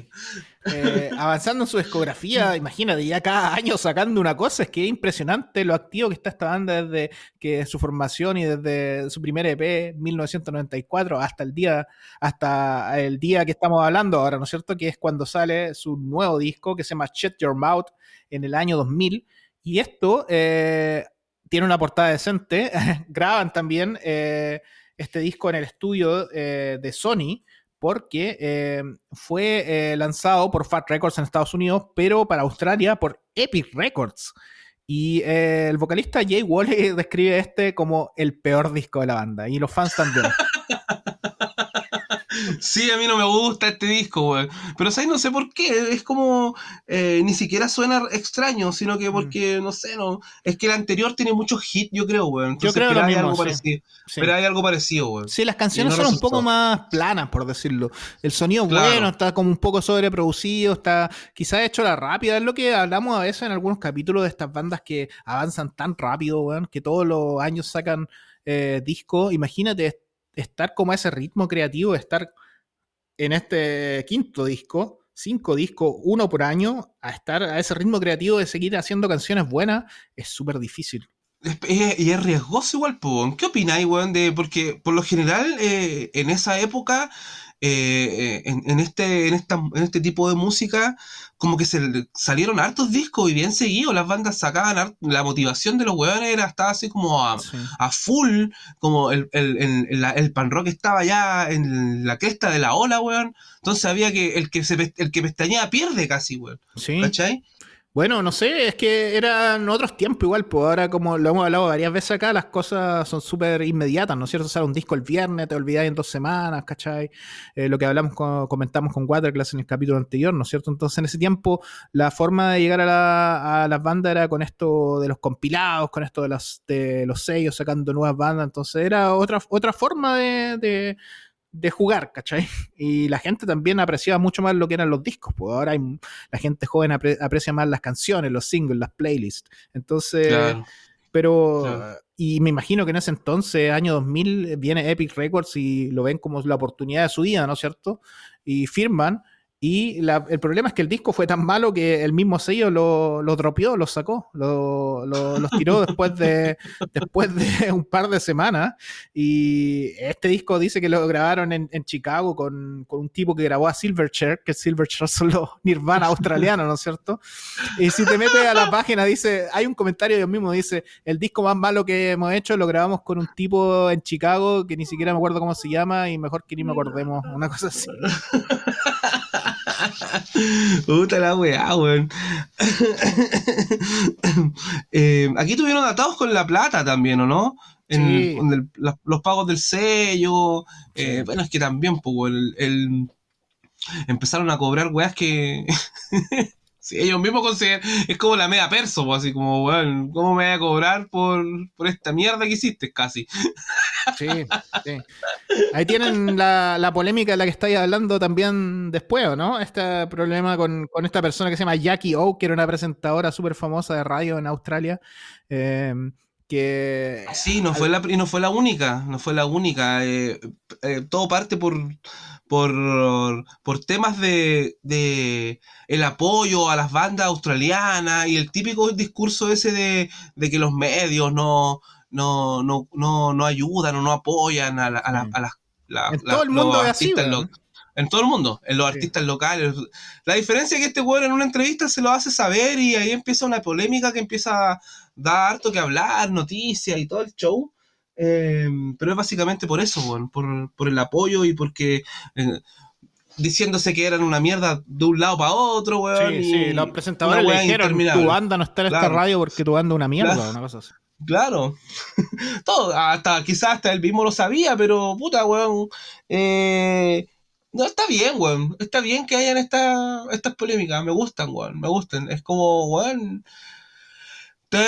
Eh, avanzando en su discografía, imagínate, ya cada año sacando una cosa, es que es impresionante lo activo que está esta banda desde que su formación y desde su primer E P mil novecientos noventa y cuatro hasta el día, hasta el día que estamos hablando ahora, ¿no es cierto? Que es cuando sale su nuevo disco que se llama Shut Your Mouth en el año dos mil, y esto eh, tiene una portada decente. Graban también eh, este disco en el estudio eh, de Sony, porque eh, fue eh, lanzado por Fat Records en Estados Unidos, pero para Australia por Epic Records. Y eh, el vocalista Jay Whalley describe este como el peor disco de la banda, y los fans también. Sí, a mí no me gusta este disco, güey. Pero ¿sabes? No sé por qué, es como eh, ni siquiera suena extraño, sino que porque, mm. no sé, no es que el anterior tiene muchos hits, yo creo, güey. Entonces, yo creo pero, lo hay mismo, algo sí. Sí. pero hay algo parecido, güey. Sí, las canciones no son resultó. un poco más planas, por decirlo. El sonido, claro. bueno, está como un poco sobreproducido, está quizás hecho la rápida, es lo que hablamos a veces en algunos capítulos de estas bandas que avanzan tan rápido, güey, que todos los años sacan eh, discos. Imagínate estar como a ese ritmo creativo, estar en este quinto disco, cinco discos, uno por año, a estar a ese ritmo creativo de seguir haciendo canciones buenas, es súper difícil. Y es riesgoso igual, po. ¿Qué opináis, weón? De, porque por lo general, eh, en esa época, eh, en, en, este, en, esta, en este tipo de música, como que se salieron hartos discos y bien seguidos, las bandas sacaban hartos, la motivación de los weones era estar así como a, sí. a full, como el, el, el, el pan rock estaba ya en la cresta de la ola, weón. Entonces había que, el que se el que pestañea pierde casi, weón. Sí. ¿Cachai? Bueno, no sé, es que eran otros tiempos igual, pues ahora como lo hemos hablado varias veces acá, las cosas son súper inmediatas, ¿no es cierto? O sea, un disco el viernes, te olvidás en dos semanas, ¿cachai? Eh, lo que hablamos con, comentamos con Waterclass en el capítulo anterior, ¿no es cierto? Entonces en ese tiempo la forma de llegar a, la, a las bandas era con esto de los compilados, con esto de, las, de los sellos, sacando nuevas bandas, entonces era otra, otra forma de... de de jugar, ¿cachai? Y la gente también apreciaba mucho más lo que eran los discos, pues ahora hay, la gente joven apre, aprecia más las canciones, los singles, las playlists, entonces, claro. pero claro. y me imagino que en ese entonces, año dos mil, viene Epic Records y lo ven como la oportunidad de su vida, ¿no es cierto? Y firman, y la, el problema es que el disco fue tan malo que el mismo sello lo, lo dropeó, lo sacó, lo, lo, los tiró después de, después de un par de semanas. Y este disco dice que lo grabaron en, en Chicago con, con un tipo que grabó a Silverchair, que Silverchair son los Nirvana australianos, ¿no es cierto? Y si te metes a la página, dice, hay un comentario de ellos mismos, dice, el disco más malo que hemos hecho lo grabamos con un tipo en Chicago que ni siquiera me acuerdo cómo se llama y mejor que ni me acordemos, una cosa así. Puta la weá, weón. eh, aquí tuvieron atados con la plata también, ¿o no? En, sí. Con el, la, los pagos del sello. Eh, sí. Bueno, es que también, pues, el, el, empezaron a cobrar weas que... Sí, ellos mismos consideran. Es como la media perso, pues, así como, weón, ¿cómo me voy a cobrar por, por esta mierda que hiciste? Casi. Sí, sí. Ahí tienen la, la polémica de la que estáis hablando también después, ¿no? Este problema con, con esta persona que se llama Jackie O, que era una presentadora súper famosa de radio en Australia. Eh, que... Sí, no fue, la, no fue la única, no fue la única. Eh, eh, todo parte por... Por, por temas de, de el apoyo a las bandas australianas y el típico discurso ese de, de que los medios no, no, no, no, no ayudan o no apoyan a, la, a, la, a las la, en la, todo el mundo artistas así, lo, en todo el mundo, en los sí. artistas locales. La diferencia es que este güey en una entrevista se lo hace saber y ahí empieza una polémica que empieza a dar harto que hablar, noticias y todo el show. Eh, pero es básicamente por eso, bueno, por, por el apoyo y porque eh, diciéndose que eran una mierda de un lado para otro, weón. Sí, sí, los presentadores le dijeron, tu banda no está en claro. esta radio porque tu banda es una mierda, claro. una cosa así. Claro, todo, hasta quizás hasta él mismo lo sabía, pero puta, weón, eh, no, está bien, weón, está bien que hayan esta, estas polémicas, me gustan, weón, me gustan, es como, weón...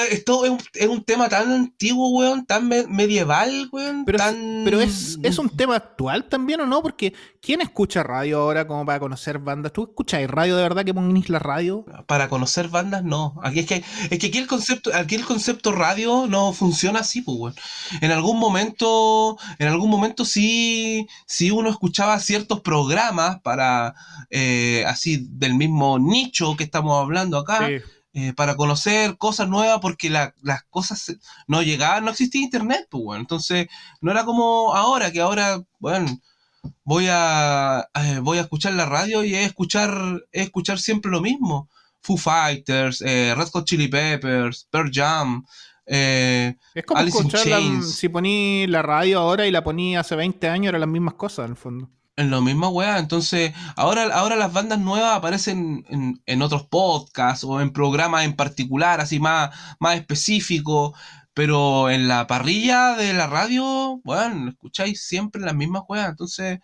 Esto es un, es un tema tan antiguo, weón, tan me- medieval, weón, pero tan... Es, pero es, ¿es un tema actual también o no? Porque ¿quién escucha radio ahora como para conocer bandas? ¿Tú escuchas radio de verdad que ponís la radio? Para conocer bandas, no. Aquí es que es que aquí el concepto, aquí el concepto radio no funciona así, pues, weón. En algún momento, en algún momento sí, sí uno escuchaba ciertos programas para eh, así del mismo nicho que estamos hablando acá. Sí. Eh, para conocer cosas nuevas, porque la, las cosas no llegaban, no existía internet, pues, bueno. Entonces, no era como ahora, que ahora, bueno, voy a eh, voy a escuchar la radio y es escuchar, es escuchar siempre lo mismo. Foo Fighters, eh, Red Hot Chili Peppers, Pearl Jam, eh, es como Alice in Chains. La, si poní la radio ahora y la poní hace veinte años, eran las mismas cosas, en el fondo. En la misma weá, entonces ahora, ahora las bandas nuevas aparecen en, en otros podcasts o en programas en particular, así más, más específicos, pero en la parrilla de la radio, bueno, escucháis siempre las mismas weas, entonces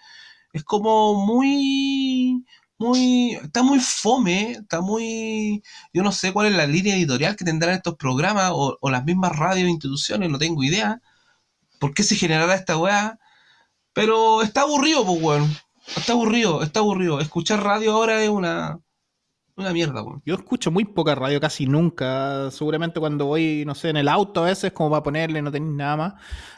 es como muy, muy, está muy fome, está muy, yo no sé cuál es la línea editorial que tendrán estos programas o, o las mismas radios e instituciones, no tengo idea, ¿por qué se generará esta weá? Pero está aburrido, pues, weón. Está aburrido, está aburrido. Escuchar radio ahora es una una mierda, weón. Yo escucho muy poca radio, casi nunca. Seguramente cuando voy, no sé, en el auto a veces, como para ponerle, no tenéis nada más.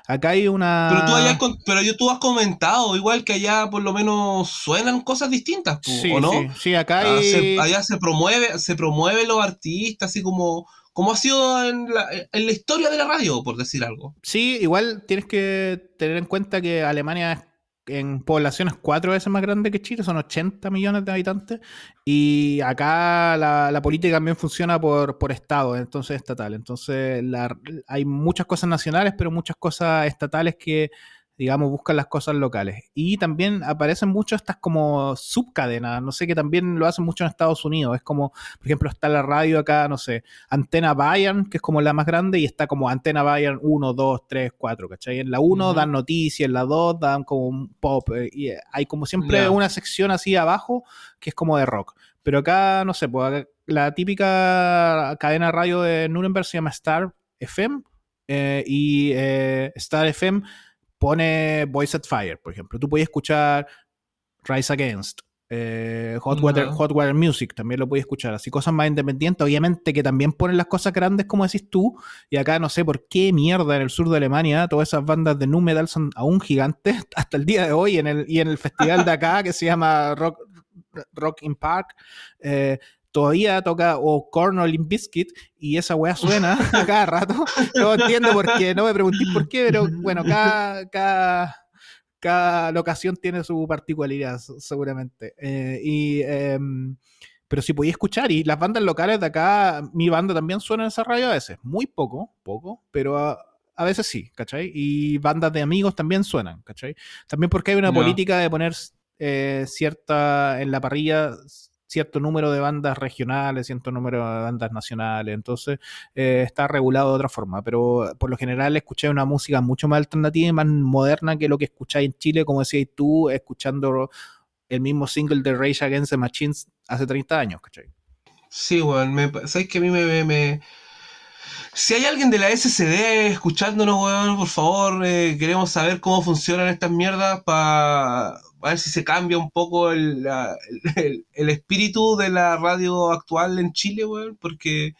Acá hay una... Pero tú, hayas, pero yo, tú has comentado, igual que allá por lo menos suenan cosas distintas, pues, sí, ¿o no? Sí, sí, acá hay... Ah, se, allá se promueve, se promueve los artistas, así como... Como ha sido en la, en la historia de la radio, por decir algo. Sí, igual tienes que tener en cuenta que Alemania en población es cuatro veces más grande que Chile, son ochenta millones de habitantes, y acá la, la política también funciona por, por estado, entonces estatal. Entonces la, hay muchas cosas nacionales, pero muchas cosas estatales que, digamos, buscan las cosas locales. Y también aparecen mucho estas como subcadenas, no sé, que también lo hacen mucho en Estados Unidos. Es como, por ejemplo, está la radio acá, no sé, Antena Bayern, que es como la más grande, y está como Antena Bayern uno, dos, tres, cuatro, ¿cachai? En la uno uh-huh. dan noticias, en la dos dan como un pop, y hay como siempre yeah. una sección así abajo que es como de rock. Pero acá, no sé, pues la típica cadena radio de Nuremberg se llama Star F M, eh, y eh, Star F M pone Voice at Fire, por ejemplo. Tú podías escuchar Rise Against, eh, Hot, no. Water, Hot Water Music, también lo podías escuchar. Así cosas más independientes, obviamente, que también ponen las cosas grandes, como decís tú. Y acá no sé por qué mierda en el sur de Alemania todas esas bandas de nu metal son aún gigantes hasta el día de hoy. En el, y en el festival de acá, que se llama Rock, Rock in Park, eh, todavía toca o Korn, Limp Bizkit, y esa weá suena a cada rato. No entiendo por qué, no me preguntéis por qué, pero bueno, cada, cada, cada locación tiene su particularidad, seguramente. Eh, y, eh, pero sí podía escuchar, y las bandas locales de acá, mi banda también suena en esa radio a veces, muy poco, poco, pero a, a veces sí, ¿cachai? Y bandas de amigos también suenan, ¿cachai? También porque hay una no. política de poner eh, cierta, en la parrilla... cierto número de bandas regionales, cierto número de bandas nacionales, entonces eh, está regulado de otra forma, pero por lo general escucháis una música mucho más alternativa y más moderna que lo que escucháis en Chile, como decías tú, escuchando el mismo single de Rage Against the Machine hace treinta años, ¿cachai? Sí, weón, bueno, ¿sabes que a mí me... me, me... Si hay alguien de la S C D escuchándonos, weón, por favor, eh, queremos saber cómo funcionan estas mierdas para ver si se cambia un poco el, la, el, el espíritu de la radio actual en Chile, weón, porque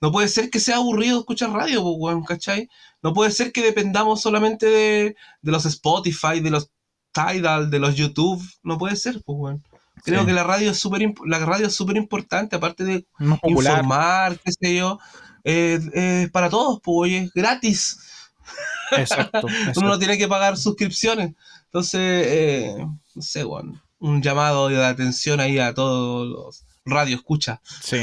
no puede ser que sea aburrido escuchar radio, weón, ¿cachai? No puede ser que dependamos solamente de, de los Spotify, de los Tidal, de los YouTube, no puede ser, pues, weón. Creo sí. que la radio es súper la radio es súper importante, aparte de informar, qué sé yo. Eh, eh, para todos, pues, es gratis. Exacto, exacto. Uno no tiene que pagar suscripciones. Entonces, eh, no sé, bueno, un llamado de atención ahí a todos los radioescuchas. Sí.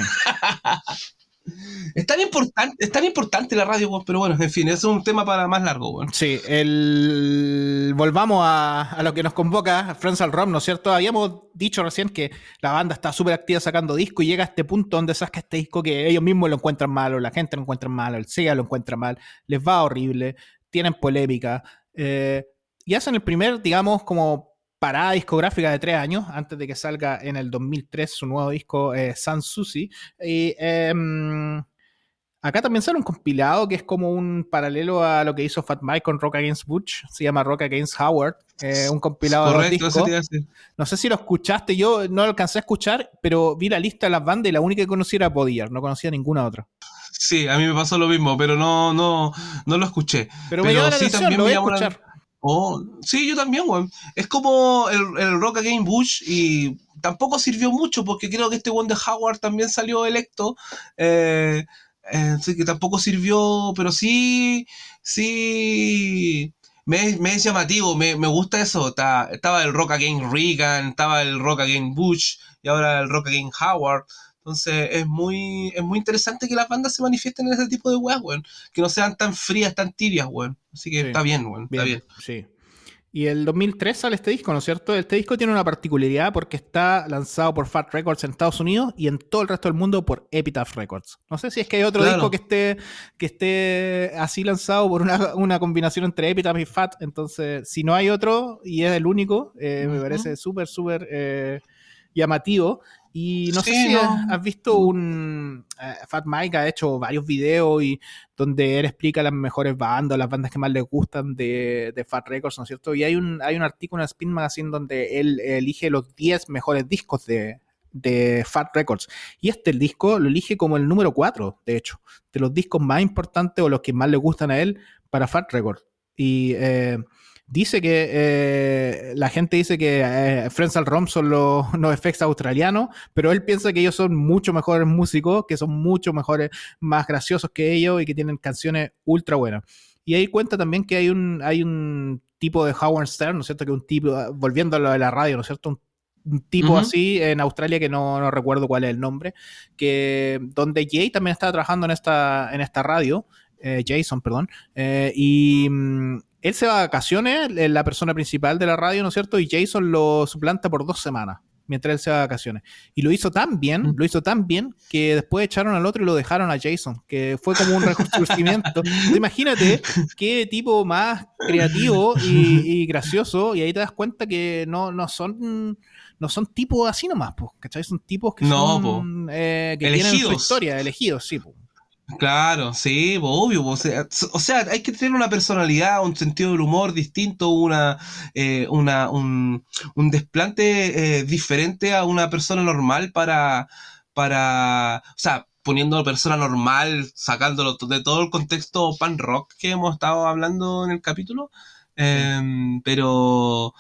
Es tan importante, es tan importante la radio, pero bueno, en fin, es un tema para más largo, bueno. Sí, el... volvamos a, a lo que nos convoca Frenzal Rhomb, ¿no es cierto? Habíamos dicho recién que la banda está súper activa sacando disco y llega a este punto donde saca este disco que ellos mismos lo encuentran malo, la gente lo encuentra malo, el S E A lo encuentra mal, les va horrible, tienen polémica, eh, y hacen el primer, digamos, como parada discográfica de tres años, antes de que salga en el dos mil tres su nuevo disco eh, Sans Souci, y eh, Acá también sale un compilado que es como un paralelo a lo que hizo Fat Mike con Rock Against Butch. Se llama Rock Against Howard. Eh, un compilado Correcto, de dos discos. No sé si lo escuchaste. Yo no lo alcancé a escuchar, pero vi la lista de las bandas y la única que conocí era Body Year. No conocía ninguna otra. Sí, a mí me pasó lo mismo, pero no no, no lo escuché. Pero, pero me llamó la sí, atención, también lo voy a escuchar. La... Oh, sí, yo también, güey. Es como el, el Rock Against Butch y... Tampoco sirvió mucho porque creo que este one de Howard también salió electo. Eh... Así que tampoco sirvió, pero sí, sí, me, me es llamativo, me, me gusta eso. Está, estaba el Rock Against Reagan, estaba el Rock Against Bush y ahora el Rock Against Howard. Entonces es muy es muy interesante que las bandas se manifiesten en ese tipo de weas, weón. Que no sean tan frías, tan tibias, weón. Así que sí, está bien, weón, bien, está bien. Sí. Y el dos mil tres sale este disco, ¿no es cierto? Este disco tiene una particularidad porque está lanzado por Fat Records en Estados Unidos y en todo el resto del mundo por Epitaph Records. No sé si es que hay otro claro. disco que esté que esté así lanzado por una, una combinación entre Epitaph y Fat. Entonces, si no hay otro y es el único, eh, uh-huh. me parece súper, súper eh, llamativo. Y no sí, sé si no. has, has visto un... Uh, Fat Mike ha hecho varios videos y donde él explica las mejores bandas, las bandas que más le gustan de, de Fat Records, ¿no es cierto? Y hay un hay un artículo en Spin Magazine donde él elige los diez mejores discos de, de Fat Records. Y este disco lo elige como el número cuatro, de hecho, de los discos más importantes o los que más le gustan a él para Fat Records. Y... Eh, Dice que eh, la gente dice que eh, Frenzal Rhomb son los NoFX australianos, pero él piensa que ellos son mucho mejores músicos, que son mucho mejores, más graciosos que ellos y que tienen canciones ultra buenas. Y ahí cuenta también que hay un, hay un tipo de Howard Stern, ¿no es cierto? Que un tipo, volviendo a lo de la radio, ¿no es cierto? Un un tipo uh-huh. así en Australia que no, no recuerdo cuál es el nombre, que donde Jay también estaba trabajando en esta, en esta radio, eh, Jason, perdón, eh, y... Él se va de vacaciones, la persona principal de la radio, ¿no es cierto? Y Jason lo suplanta por dos semanas, mientras él se va de vacaciones. Y lo hizo tan bien, mm. lo hizo tan bien, que después echaron al otro y lo dejaron a Jason, que fue como un rejuvenecimiento. Imagínate qué tipo más creativo y, y gracioso, y ahí te das cuenta que no, no son... No son tipos así nomás, po, ¿cachai? Son tipos que no, son... Eh, que elegidos. Tienen su historia, elegidos, sí, po. Claro, sí, obvio, o sea, o sea, hay que tener una personalidad, un sentido del humor distinto, una, eh, una, un, un desplante eh, diferente a una persona normal para, para, o sea, poniendo persona normal, sacándolo de todo el contexto punk rock que hemos estado hablando en el capítulo, eh, pero,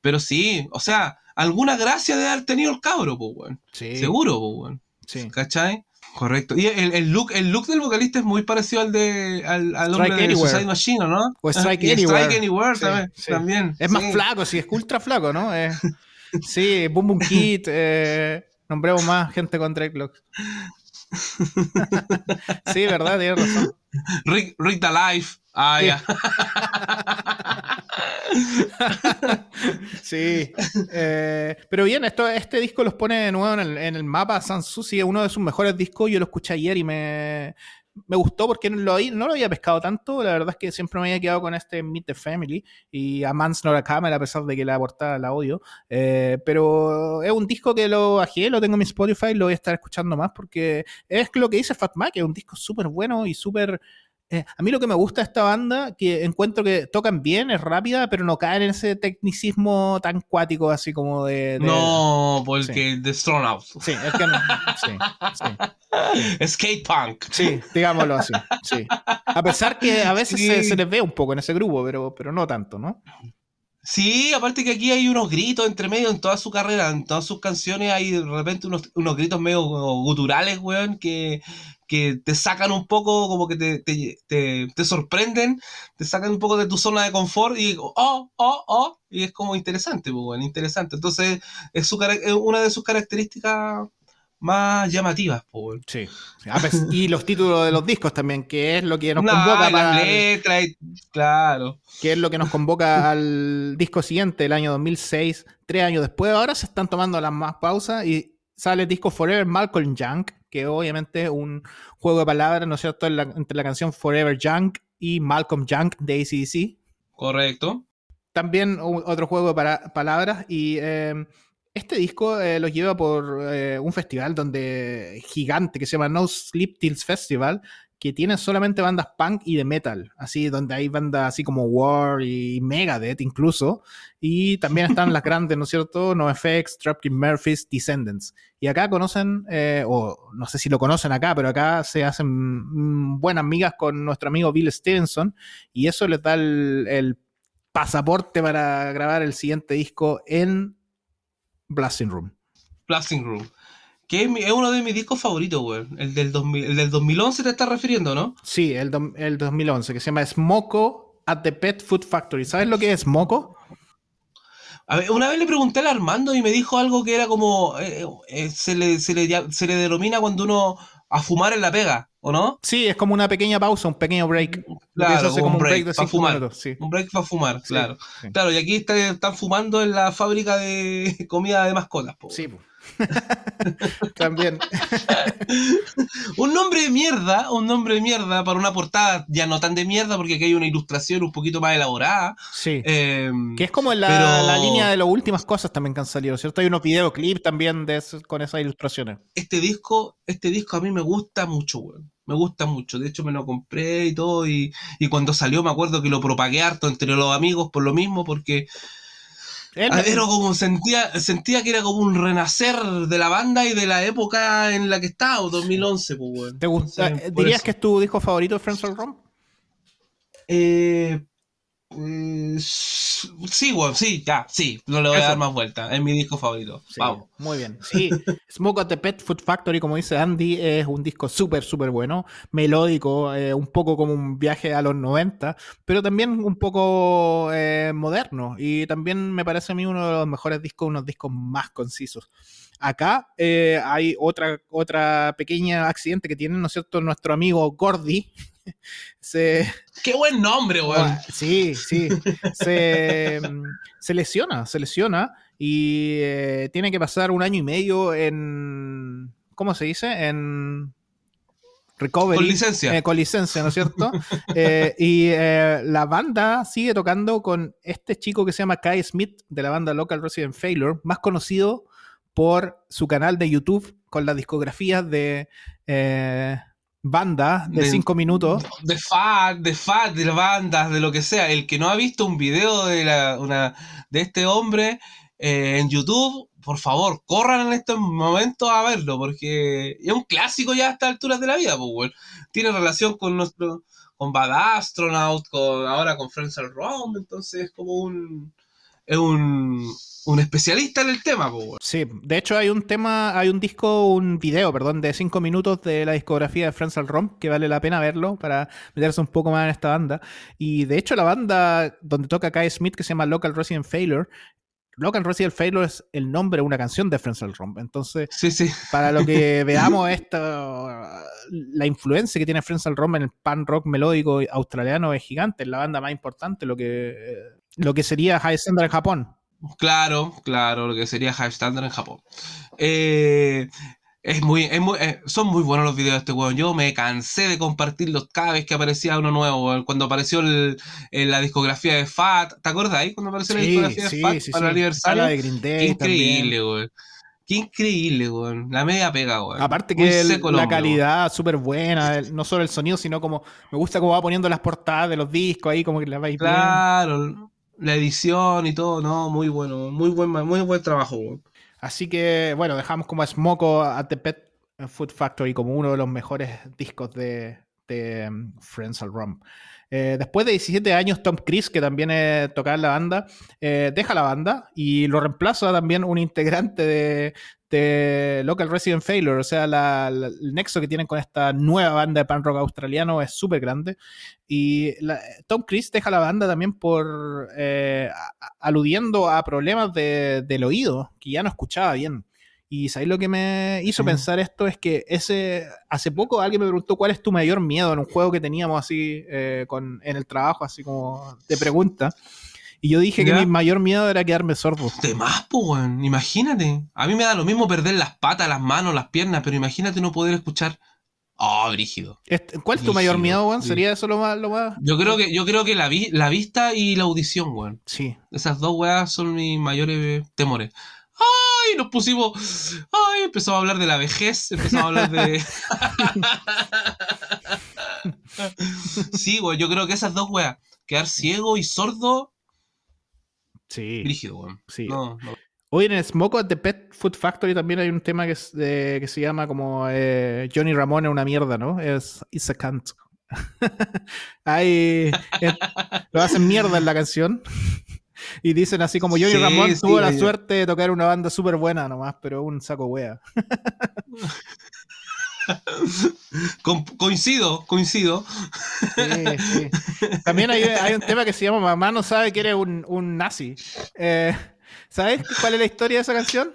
pero sí, o sea, alguna gracia de haber tenido el cabro, pues, bueno, sí. Seguro, pues, bueno, sí. ¿Cachai? Correcto. Y el, el look el look del vocalista es muy parecido al de al, al hombre de Anywhere. Suicide Machine, ¿no? O Strike y Anywhere. Strike Anywhere sí, también, sí. también. Es sí. más flaco, sí, es ultra flaco, ¿no? Eh, sí, Boom Boom Kid, eh, nombremos más gente con dreadlocks. Sí, verdad, tienes razón. Rick, Rick the Life. Ah, sí. Ya. Sí. Eh, pero bien, esto, este disco los pone de nuevo en el, en el mapa. Sanssouci es uno de sus mejores discos. Yo lo escuché ayer y me, me gustó porque no lo, no lo había pescado tanto. La verdad es que siempre me había quedado con este Meet the Family y A Man's Not a Camel, a pesar de que la portada la odio. Eh, pero es un disco que lo bajé, lo tengo en mi Spotify, lo voy a estar escuchando más porque es lo que dice Fat Mike, es un disco súper bueno y súper... Eh, a mí lo que me gusta de esta banda, que encuentro que tocan bien, es rápida, pero no caen en ese tecnicismo tan cuático así como de... de no, porque sí. The Thrown Out. Sí, es que no. Sí, sí, sí. Skate punk. Sí, digámoslo así. Sí. A pesar que a veces sí. se, se les ve un poco en ese grupo, pero, pero no tanto, ¿no? Sí, aparte que aquí hay unos gritos entre medio en toda su carrera, en todas sus canciones hay de repente unos, unos gritos medio guturales, weón, que, que te sacan un poco, como que te, te, te, te sorprenden, te sacan un poco de tu zona de confort y oh, oh, oh, y es como interesante, weón, interesante. Entonces es, su, es una de sus características más llamativas, por sí. Ah, pues, y los títulos de los discos también, que es lo que nos nah, convoca para las letras y... claro. Que es lo que nos convoca al disco siguiente, el año dos mil seis, tres años después. Ahora se están tomando las más pausas y sale el disco Forever Malcolm Young, que obviamente es un juego de palabras, ¿no es cierto? En la, entre la canción Forever Young y Malcolm Young de A C D C. Correcto. También otro juego de para- palabras y... Eh, este disco eh, los lleva por eh, un festival donde gigante que se llama No Sleep Till Festival, que tienen solamente bandas punk y de metal, así donde hay bandas así como War y Megadeth incluso, y también están las grandes, ¿no es cierto? NoFX, Dropkick Murphys, Descendants. Y acá conocen, eh, o no sé si lo conocen acá, pero acá se hacen buenas migas con nuestro amigo Bill Stevenson, y eso les da el, el pasaporte para grabar el siguiente disco en Blasting Room. Blasting Room. Que es uno de mis discos favoritos, güey. El del, dos mil, el del dos mil once te estás refiriendo, ¿no? Sí, el, do, el dos mil once, que se llama Smoko at the Pet Food Factory. ¿Sabes lo que es Smoko? A ver, una vez le pregunté al Armando y me dijo algo que era como... Eh, eh, se, le, se, le, se le denomina cuando uno... a fumar en la pega, ¿o no? Sí, es como una pequeña pausa, un pequeño break. Claro, eso hace como un break, break para fumar. Minutos, sí. Un break para fumar, sí, claro. Sí. Claro, y aquí está, están fumando en la fábrica de comida de mascotas, po. Sí, po. También. Un nombre de mierda, un nombre de mierda para una portada ya no tan de mierda, porque aquí hay una ilustración un poquito más elaborada. Sí. Eh, que es como la, pero... la línea de las últimas cosas también que han salido, ¿cierto? Hay unos videoclips también de eso, con esas ilustraciones. Este disco, este disco a mí me gusta mucho, güey. Me gusta mucho. De hecho, me lo compré y todo. Y, y cuando salió, me acuerdo que lo propagué harto entre los amigos por lo mismo, porque... Era como sentía, sentía que era como un renacer de la banda y de la época en la que estaba, dos mil once, pues, güey. ¿Te gusta? Entonces, ¿dirías eso. que es tu disco favorito de Frenzal Rhomb? Eh, eh, sí, güey, sí, ya, sí, no le voy eso. a dar más vuelta. Es mi disco favorito. Sí, vamos. Muy bien. Sí, Smoke at the Pet Food Factory, como dice Andy, es un disco súper, súper bueno, melódico, eh, un poco como un viaje a los noventa, pero también un poco eh, moderno, y también me parece a mí uno de los mejores discos, unos discos más concisos. Acá eh, hay otra, otra pequeña accidente que tiene, ¿no es cierto?, nuestro amigo Gordy. Se... ¡Qué buen nombre, güey! Bueno, sí, sí. Se, se lesiona, se lesiona y eh, tiene que pasar un año y medio en... ¿Cómo se dice? En... recovery. Con licencia. Eh, con licencia, ¿no es cierto? eh, y eh, la banda sigue tocando con este chico que se llama Kai Smith, de la banda Local Resident Failure, más conocido por su canal de YouTube con las discografías de... Eh, bandas de cinco minutos de fat, de fat, de bandas, de lo que sea. El que no ha visto un video de, la, una, de este hombre eh, en YouTube, por favor corran en estos momentos a verlo, porque es un clásico ya a estas alturas de la vida, pues, güey. Tiene relación con nuestro, con Bad Astronaut, con, ahora con Frenzal Rhomb, entonces es como un es un un especialista en el tema, po. Sí, de hecho hay un tema, hay un disco, un video, perdón, de cinco minutos de la discografía de Frenzal Rhomb, que vale la pena verlo para meterse un poco más en esta banda. Y de hecho la banda donde toca Kai Smith, que se llama Local Resident Failure, Local Resident Failure es el nombre de una canción de Frenzal Rhomb. Entonces, sí, sí. Para lo que veamos esto, la influencia que tiene Frenzal Rhomb en el pan rock melódico australiano es gigante, es la banda más importante, lo que, lo que sería High Standard en Japón. Claro, claro, lo que sería High Standard en Japón. Eh, es muy, es muy, eh, son muy buenos los videos de este weón. Yo me cansé de compartirlos cada vez que aparecía uno nuevo. Cuando apareció el, el, la discografía de Fat, ¿te acuerdas ahí? Cuando apareció sí, la discografía sí, de Fat sí, para sí. el aniversario. La de Green Day. Qué increíble, weón. Qué increíble, weón. La media pega, weón. Aparte que el, la hombre, calidad súper buena, el, no solo el sonido, sino como me gusta cómo va poniendo las portadas de los discos ahí, como que las vais viendo. Claro. Bien. La edición y todo, no, muy bueno, muy buen, muy buen trabajo. Bro. Así que, bueno, dejamos como a Smoko at the Pet Food Factory como uno de los mejores discos de, de um, Frenzal Rhomb. Eh, después de diecisiete años, Tom Chris, que también eh, tocaba en la banda, eh, deja la banda y lo reemplaza también un integrante de, de Local Resident Failure. O sea, la, la, el nexo que tienen con esta nueva banda de punk rock australiano es súper grande. Y la, Tom Chris deja la banda también por eh, a, aludiendo a problemas de, del oído, que ya no escuchaba bien. Y ¿sabéis lo que me hizo pensar esto? Es que ese hace poco alguien me preguntó cuál es tu mayor miedo en un juego que teníamos así eh, con, en el trabajo, así como de pregunta. Y yo dije ¿Ya? que mi mayor miedo era quedarme sordo. De más, po, weón. Imagínate. A mí me da lo mismo perder las patas, las manos, las piernas, pero imagínate no poder escuchar. Oh, brígido. Este, ¿Cuál es tu brígido, mayor miedo, weón? ¿Sería eso lo más, lo más? Yo creo que, yo creo que la, vi, la vista y la audición, weón. Sí. Esas dos weas son mis mayores temores. ¡Ay! Nos pusimos... ¡Ay! Empezamos a hablar de la vejez, empezamos a hablar de... Sí, güey, yo creo que esas dos, weas. Quedar ciego y sordo. Sí. Rígido, güey. Sí. No, no. Hoy en Smoke at the Pet Food Factory también hay un tema que, es, eh, que se llama como eh, Johnny Ramone es una mierda, ¿no? Es It's a Cunt. Hay, es, lo hacen mierda en la canción. Y dicen así como Johnny sí, Ramone sí, tuvo sí, la yo. suerte de tocar una banda súper buena nomás, pero un saco wea. Con, coincido, coincido. Sí, sí. También hay, hay un tema que se llama Mamá no sabe que eres un, un nazi. Eh... ¿Sabes cuál es la historia de esa canción?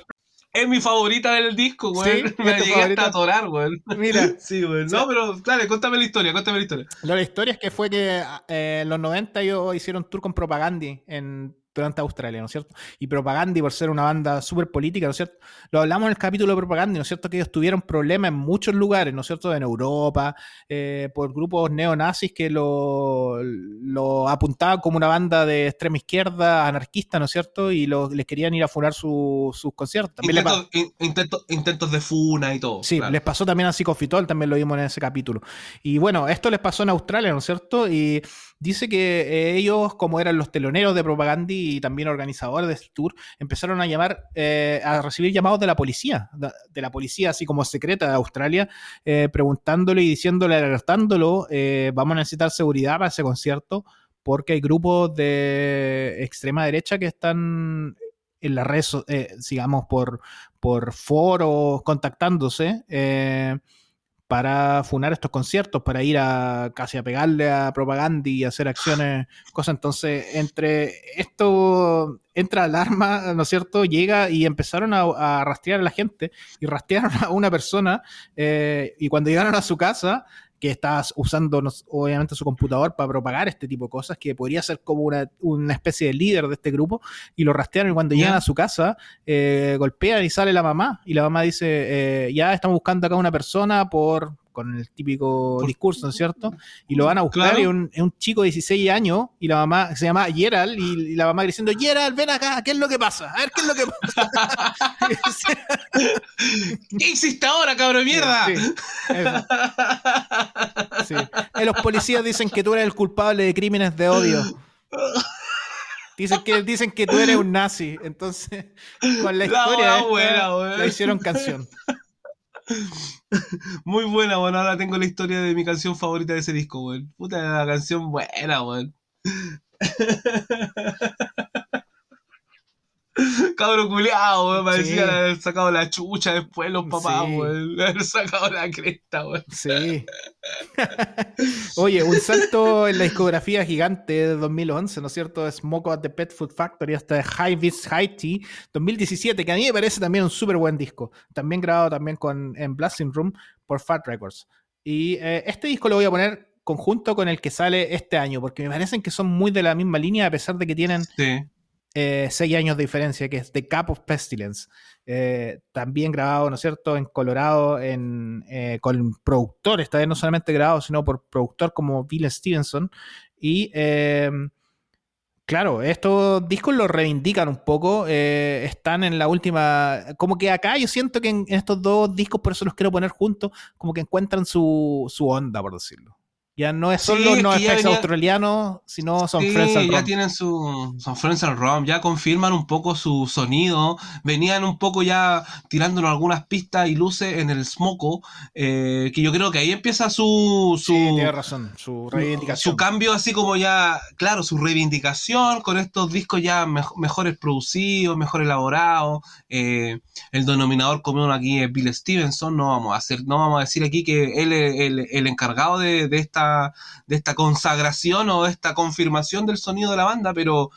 Es mi favorita del disco, güey. Sí, me llegué hasta atorar, güey. Mira. Sí, güey. No, pero dale, cuéntame la historia, cuéntame la historia. La historia es que fue que eh, en los noventa ellos hicieron tour con Propagandhi en, durante Australia, ¿no es cierto? Y Propagandhi, por ser una banda súper política, ¿no es cierto? Lo hablamos en el capítulo de Propagandhi, ¿no es cierto? Que ellos tuvieron problemas en muchos lugares, ¿no es cierto? En Europa, eh, por grupos neonazis que lo, lo apuntaban como una banda de extrema izquierda, anarquista, ¿no es cierto? Y lo, les querían ir a funar su, sus conciertos. Intentos, in, intento, intentos de funa y todo. Sí, claro. Les pasó también a Psicofitol, también lo vimos en ese capítulo. Y bueno, esto les pasó en Australia, ¿no es cierto? Y dice que ellos, como eran los teloneros de Propagandhi y también organizadores de este tour, empezaron a llamar, eh, a recibir llamados de la policía, de la policía así como secreta de Australia, eh, preguntándole y diciéndole, alertándolo, eh, vamos a necesitar seguridad para ese concierto porque hay grupos de extrema derecha que están en las redes, eh, digamos, por, por foros contactándose, eh, para funar estos conciertos, para ir a casi a pegarle a Propagandhi y hacer acciones, cosas. Entonces, entre esto, entra alarma, ¿no es cierto? Llega y empezaron a, a rastrear a la gente y rastrearon a una persona, eh, y cuando llegaron a su casa, que estaba usando obviamente su computador para propagar este tipo de cosas, que podría ser como una, una especie de líder de este grupo, y lo rastrearon y cuando yeah. llegan a su casa, eh, golpean y sale la mamá, y la mamá dice, eh, ya estamos buscando acá una persona por con el típico por, discurso, ¿no es cierto? Y lo van a buscar, claro. Y un, es un chico de dieciséis años, y la mamá, se llama Gerald, y, y la mamá diciendo, Gerald, ven acá, ¿qué es lo que pasa? A ver, ¿qué es lo que pasa? ¿Qué hiciste ahora, cabrón mierda? Sí, sí. Sí. Los policías dicen que tú eres el culpable de crímenes de odio. Dicen que, dicen que tú eres un nazi. Entonces, con la historia la buena, buena, la hicieron canción. Muy buena, bueno, ahora tengo la historia de mi canción favorita de ese disco, güey. Puta, la canción buena, güey. Cabro culiao, güey, parecía sí. haber sacado la chucha después los papás, sí. güey. Haber sacado la cresta, güey. Sí. Oye, un salto en la discografía gigante de dos mil once, ¿no es cierto? Smoke at the Pet Food Factory hasta High Vis High Tea dos mil diecisiete, que a mí me parece también un súper buen disco. También grabado también con, en Blasting Room por Fat Records. Y eh, este disco lo voy a poner conjunto con el que sale este año, porque me parecen que son muy de la misma línea, a pesar de que tienen... Sí. Eh, seis años de diferencia, que es The Cup of Pestilence, eh, también grabado, ¿no es cierto?, en Colorado, en, eh, con productores, también no solamente grabado, sino por productor como Bill Stevenson, y eh, claro, estos discos los reivindican un poco, eh, están en la última, como que acá yo siento que en, en estos dos discos, por eso los quiero poner juntos, como que encuentran su, su onda, por decirlo. Ya no es solo sí, NoFX venía... australianos, sino son sí, Frenzal Rhomb. Ya tienen su... Son Frenzal Rhomb, ya confirman un poco su sonido. Venían un poco ya tirándonos algunas pistas y luces en el Smoko, eh, que yo creo que ahí empieza su... su sí, tiene razón, su reivindicación. Su cambio así como ya... Claro, su reivindicación con estos discos ya me- mejores producidos, mejor elaborados. Eh, el denominador común aquí es Bill Stevenson. No vamos a hacer, no vamos a decir aquí que él es el, el encargado de, de esta de esta consagración o esta confirmación del sonido de la banda, pero,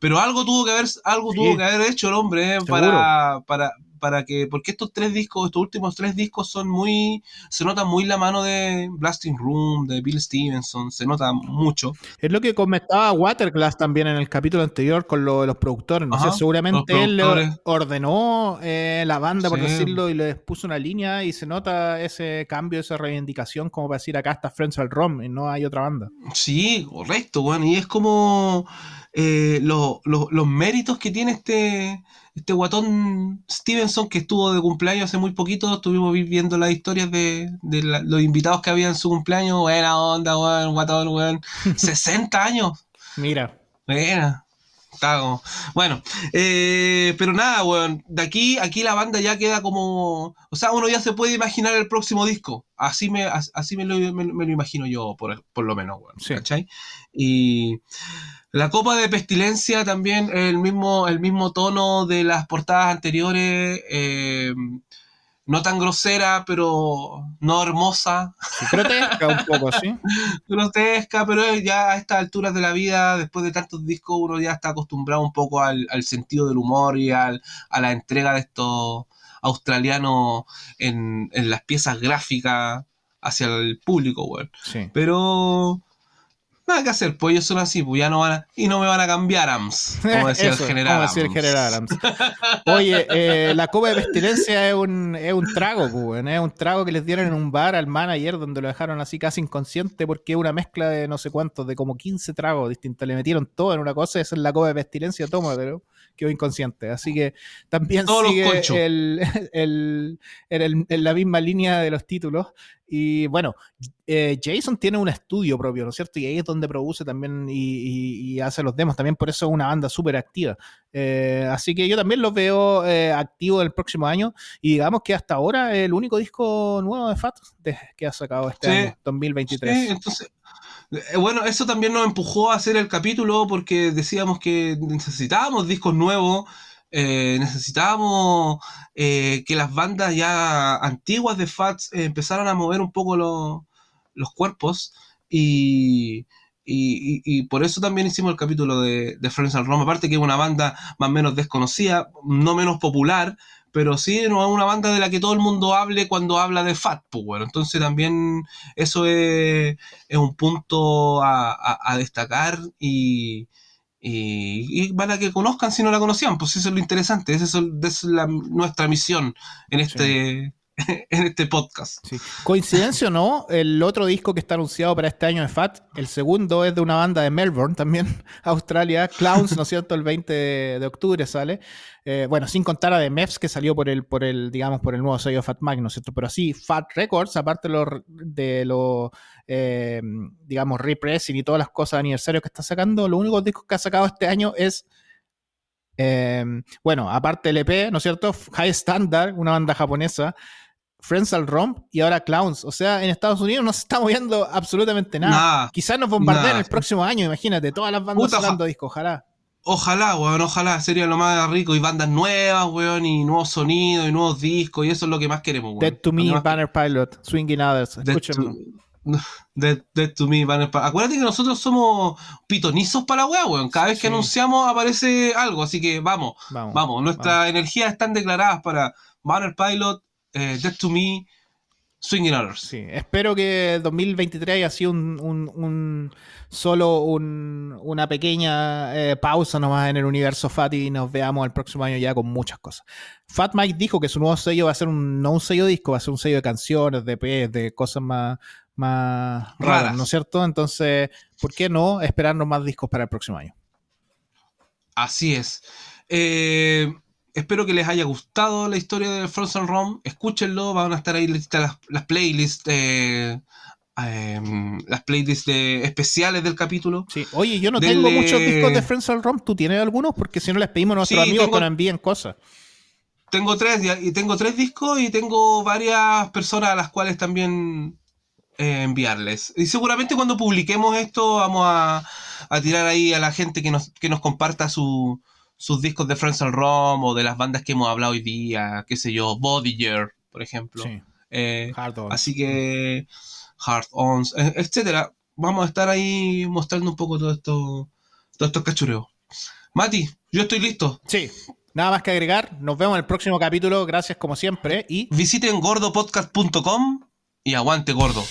pero algo tuvo que haber, algo sí. tuvo que haber hecho el hombre eh, para, para, para que, porque estos tres discos, estos últimos tres discos son muy, se nota muy la mano de Blasting Room, de Bill Stevenson, se nota mucho. Es lo que comentaba Waterglass también en el capítulo anterior con lo, los productores, ¿no? Ajá, o sea, seguramente él ordenó eh, la banda, por sí. decirlo, y les puso una línea y se nota ese cambio, esa reivindicación, como para decir acá está Frenzal Rhomb y no hay otra banda. Sí, correcto, bueno, y es como... eh, lo, lo, los méritos que tiene este, este guatón Stevenson, que estuvo de cumpleaños hace muy poquito. Estuvimos viendo las historias de, de la, los invitados que había en su cumpleaños. Buena onda, weón, guatón, weón. sesenta años. Mira. Buena. Bueno, eh, pero nada, bueno, de aquí, aquí la banda ya queda como... O sea, uno ya se puede imaginar el próximo disco. Así me, así me, lo, me, me lo imagino yo, por, por lo menos, bueno, sí. ¿Cachai? Y la Copa de Pestilencia también, el mismo, el mismo tono de las portadas anteriores, eh, no tan grosera, pero no hermosa. Sí, grotesca un poco, sí. Grotesca, pero ya a estas alturas de la vida, después de tantos discos, uno ya está acostumbrado un poco al, al sentido del humor y al, a la entrega de estos australianos en, en las piezas gráficas hacia el público, güey. Sí. Pero nada que hacer, pues ellos son así, pues ya no van a, y no me van a cambiar, A M S, como decía Eso, el general como decía el general A M S. Oye, eh, la Copa de Pestilencia es un, es un trago, pues, es un trago que les dieron en un bar al manager, donde lo dejaron así casi inconsciente, porque es una mezcla de no sé cuántos, de como quince tragos distintos, le metieron todo en una cosa. Esa es la Copa de Pestilencia, toma, pero quedó inconsciente. Así que también todos sigue el, el, el, el, el, la misma línea de los títulos. Y bueno, eh, Jason tiene un estudio propio, ¿no es cierto? Y ahí es donde produce también y, y, y hace los demos también, por eso es una banda súper activa. Eh, así que yo también los veo eh, activos el próximo año, y digamos que hasta ahora el único disco nuevo de Fat que ha sacado este sí, año, dos mil veintitrés. Sí, entonces, bueno, eso también nos empujó a hacer el capítulo, porque decíamos que necesitábamos discos nuevos. Eh, necesitábamos eh, que las bandas ya antiguas de Fat eh, empezaran a mover un poco lo, los cuerpos y, y, y, y por eso también hicimos el capítulo de, de Frenzal Rhomb, aparte que es una banda más o menos desconocida, no menos popular, pero sí es una banda de la que todo el mundo hable cuando habla de Fat Power. Entonces también eso es, es un punto a, a, a destacar y... Y, y para que conozcan si no la conocían, pues eso es lo interesante, esa es la, nuestra misión en este, sí. en este podcast. Sí. Coincidencia o no, el otro disco que está anunciado para este año de Fat, el segundo, es de una banda de Melbourne también, Australia, Clowns, ¿no es cierto? El veinte de octubre sale. Eh, bueno, sin contar a The Mevs, que salió por el, por el, digamos, por el nuevo sello Fat Mike, ¿no es cierto? Pero así, Fat Records, aparte de los, de los eh, digamos, repressing y todas las cosas de aniversario que está sacando, los únicos discos que ha sacado este año es, eh, bueno, aparte el E P, ¿no es cierto? High Standard, una banda japonesa, Frenzal Rhomb y ahora Clowns. O sea, en Estados Unidos no se está moviendo absolutamente nada. Nah, Quizás nos bombardean nah. el próximo año, imagínate, todas las bandas Puta sacando discos, ojalá. Ojalá, weón, ojalá, sería lo más rico. Y bandas nuevas, weón, y nuevos sonidos, y nuevos discos, y eso es lo que más queremos, weón. Dead to Me, más... Banner Pilot, Swingin' Utters, escúchenlo. Dead to... Dead to Me, Banner Pilot. Acuérdate que nosotros somos pitonizos para la weá, weón. Cada vez que sí. anunciamos aparece algo, así que vamos, vamos, vamos. Nuestras energías están declaradas para Banner Pilot, eh, Dead to Me, Swingin' Utters. Sí, espero que dos mil veintitrés haya sido un, un, un solo un, una pequeña eh, pausa nomás en el universo Fat y nos veamos el próximo año ya con muchas cosas. Fat Mike dijo que su nuevo sello va a ser un, no un sello disco, va a ser un sello de canciones, de E P, de cosas más, más raras, raras, ¿no es cierto? Entonces, ¿por qué no esperarnos más discos para el próximo año? Así es. Eh... Espero que les haya gustado la historia de Frenzal Rhomb. Escúchenlo, van a estar ahí listas las, las playlists, eh, eh, las playlists de, especiales del capítulo. Sí. Oye, yo no del, tengo muchos discos de Frenzal Rhomb. ¿Tú tienes algunos? Porque si no les pedimos a nuestros sí, amigos tengo, que nos envíen cosas. Tengo tres y tengo tres discos y tengo varias personas a las cuales también eh, enviarles. Y seguramente cuando publiquemos esto vamos a, a tirar ahí a la gente que nos que nos comparta su sus discos de Frenzal Rhomb o de las bandas que hemos hablado hoy día, qué sé yo, Body Year, por ejemplo. Sí. Eh, Hard-Ons. Así que Hard-Ons, etcétera. Vamos a estar ahí mostrando un poco todo esto, todos estos cachureos. Mati, yo estoy listo. Sí. Nada más que agregar. Nos vemos en el próximo capítulo. Gracias como siempre y visiten gordo podcast punto com y aguante gordo.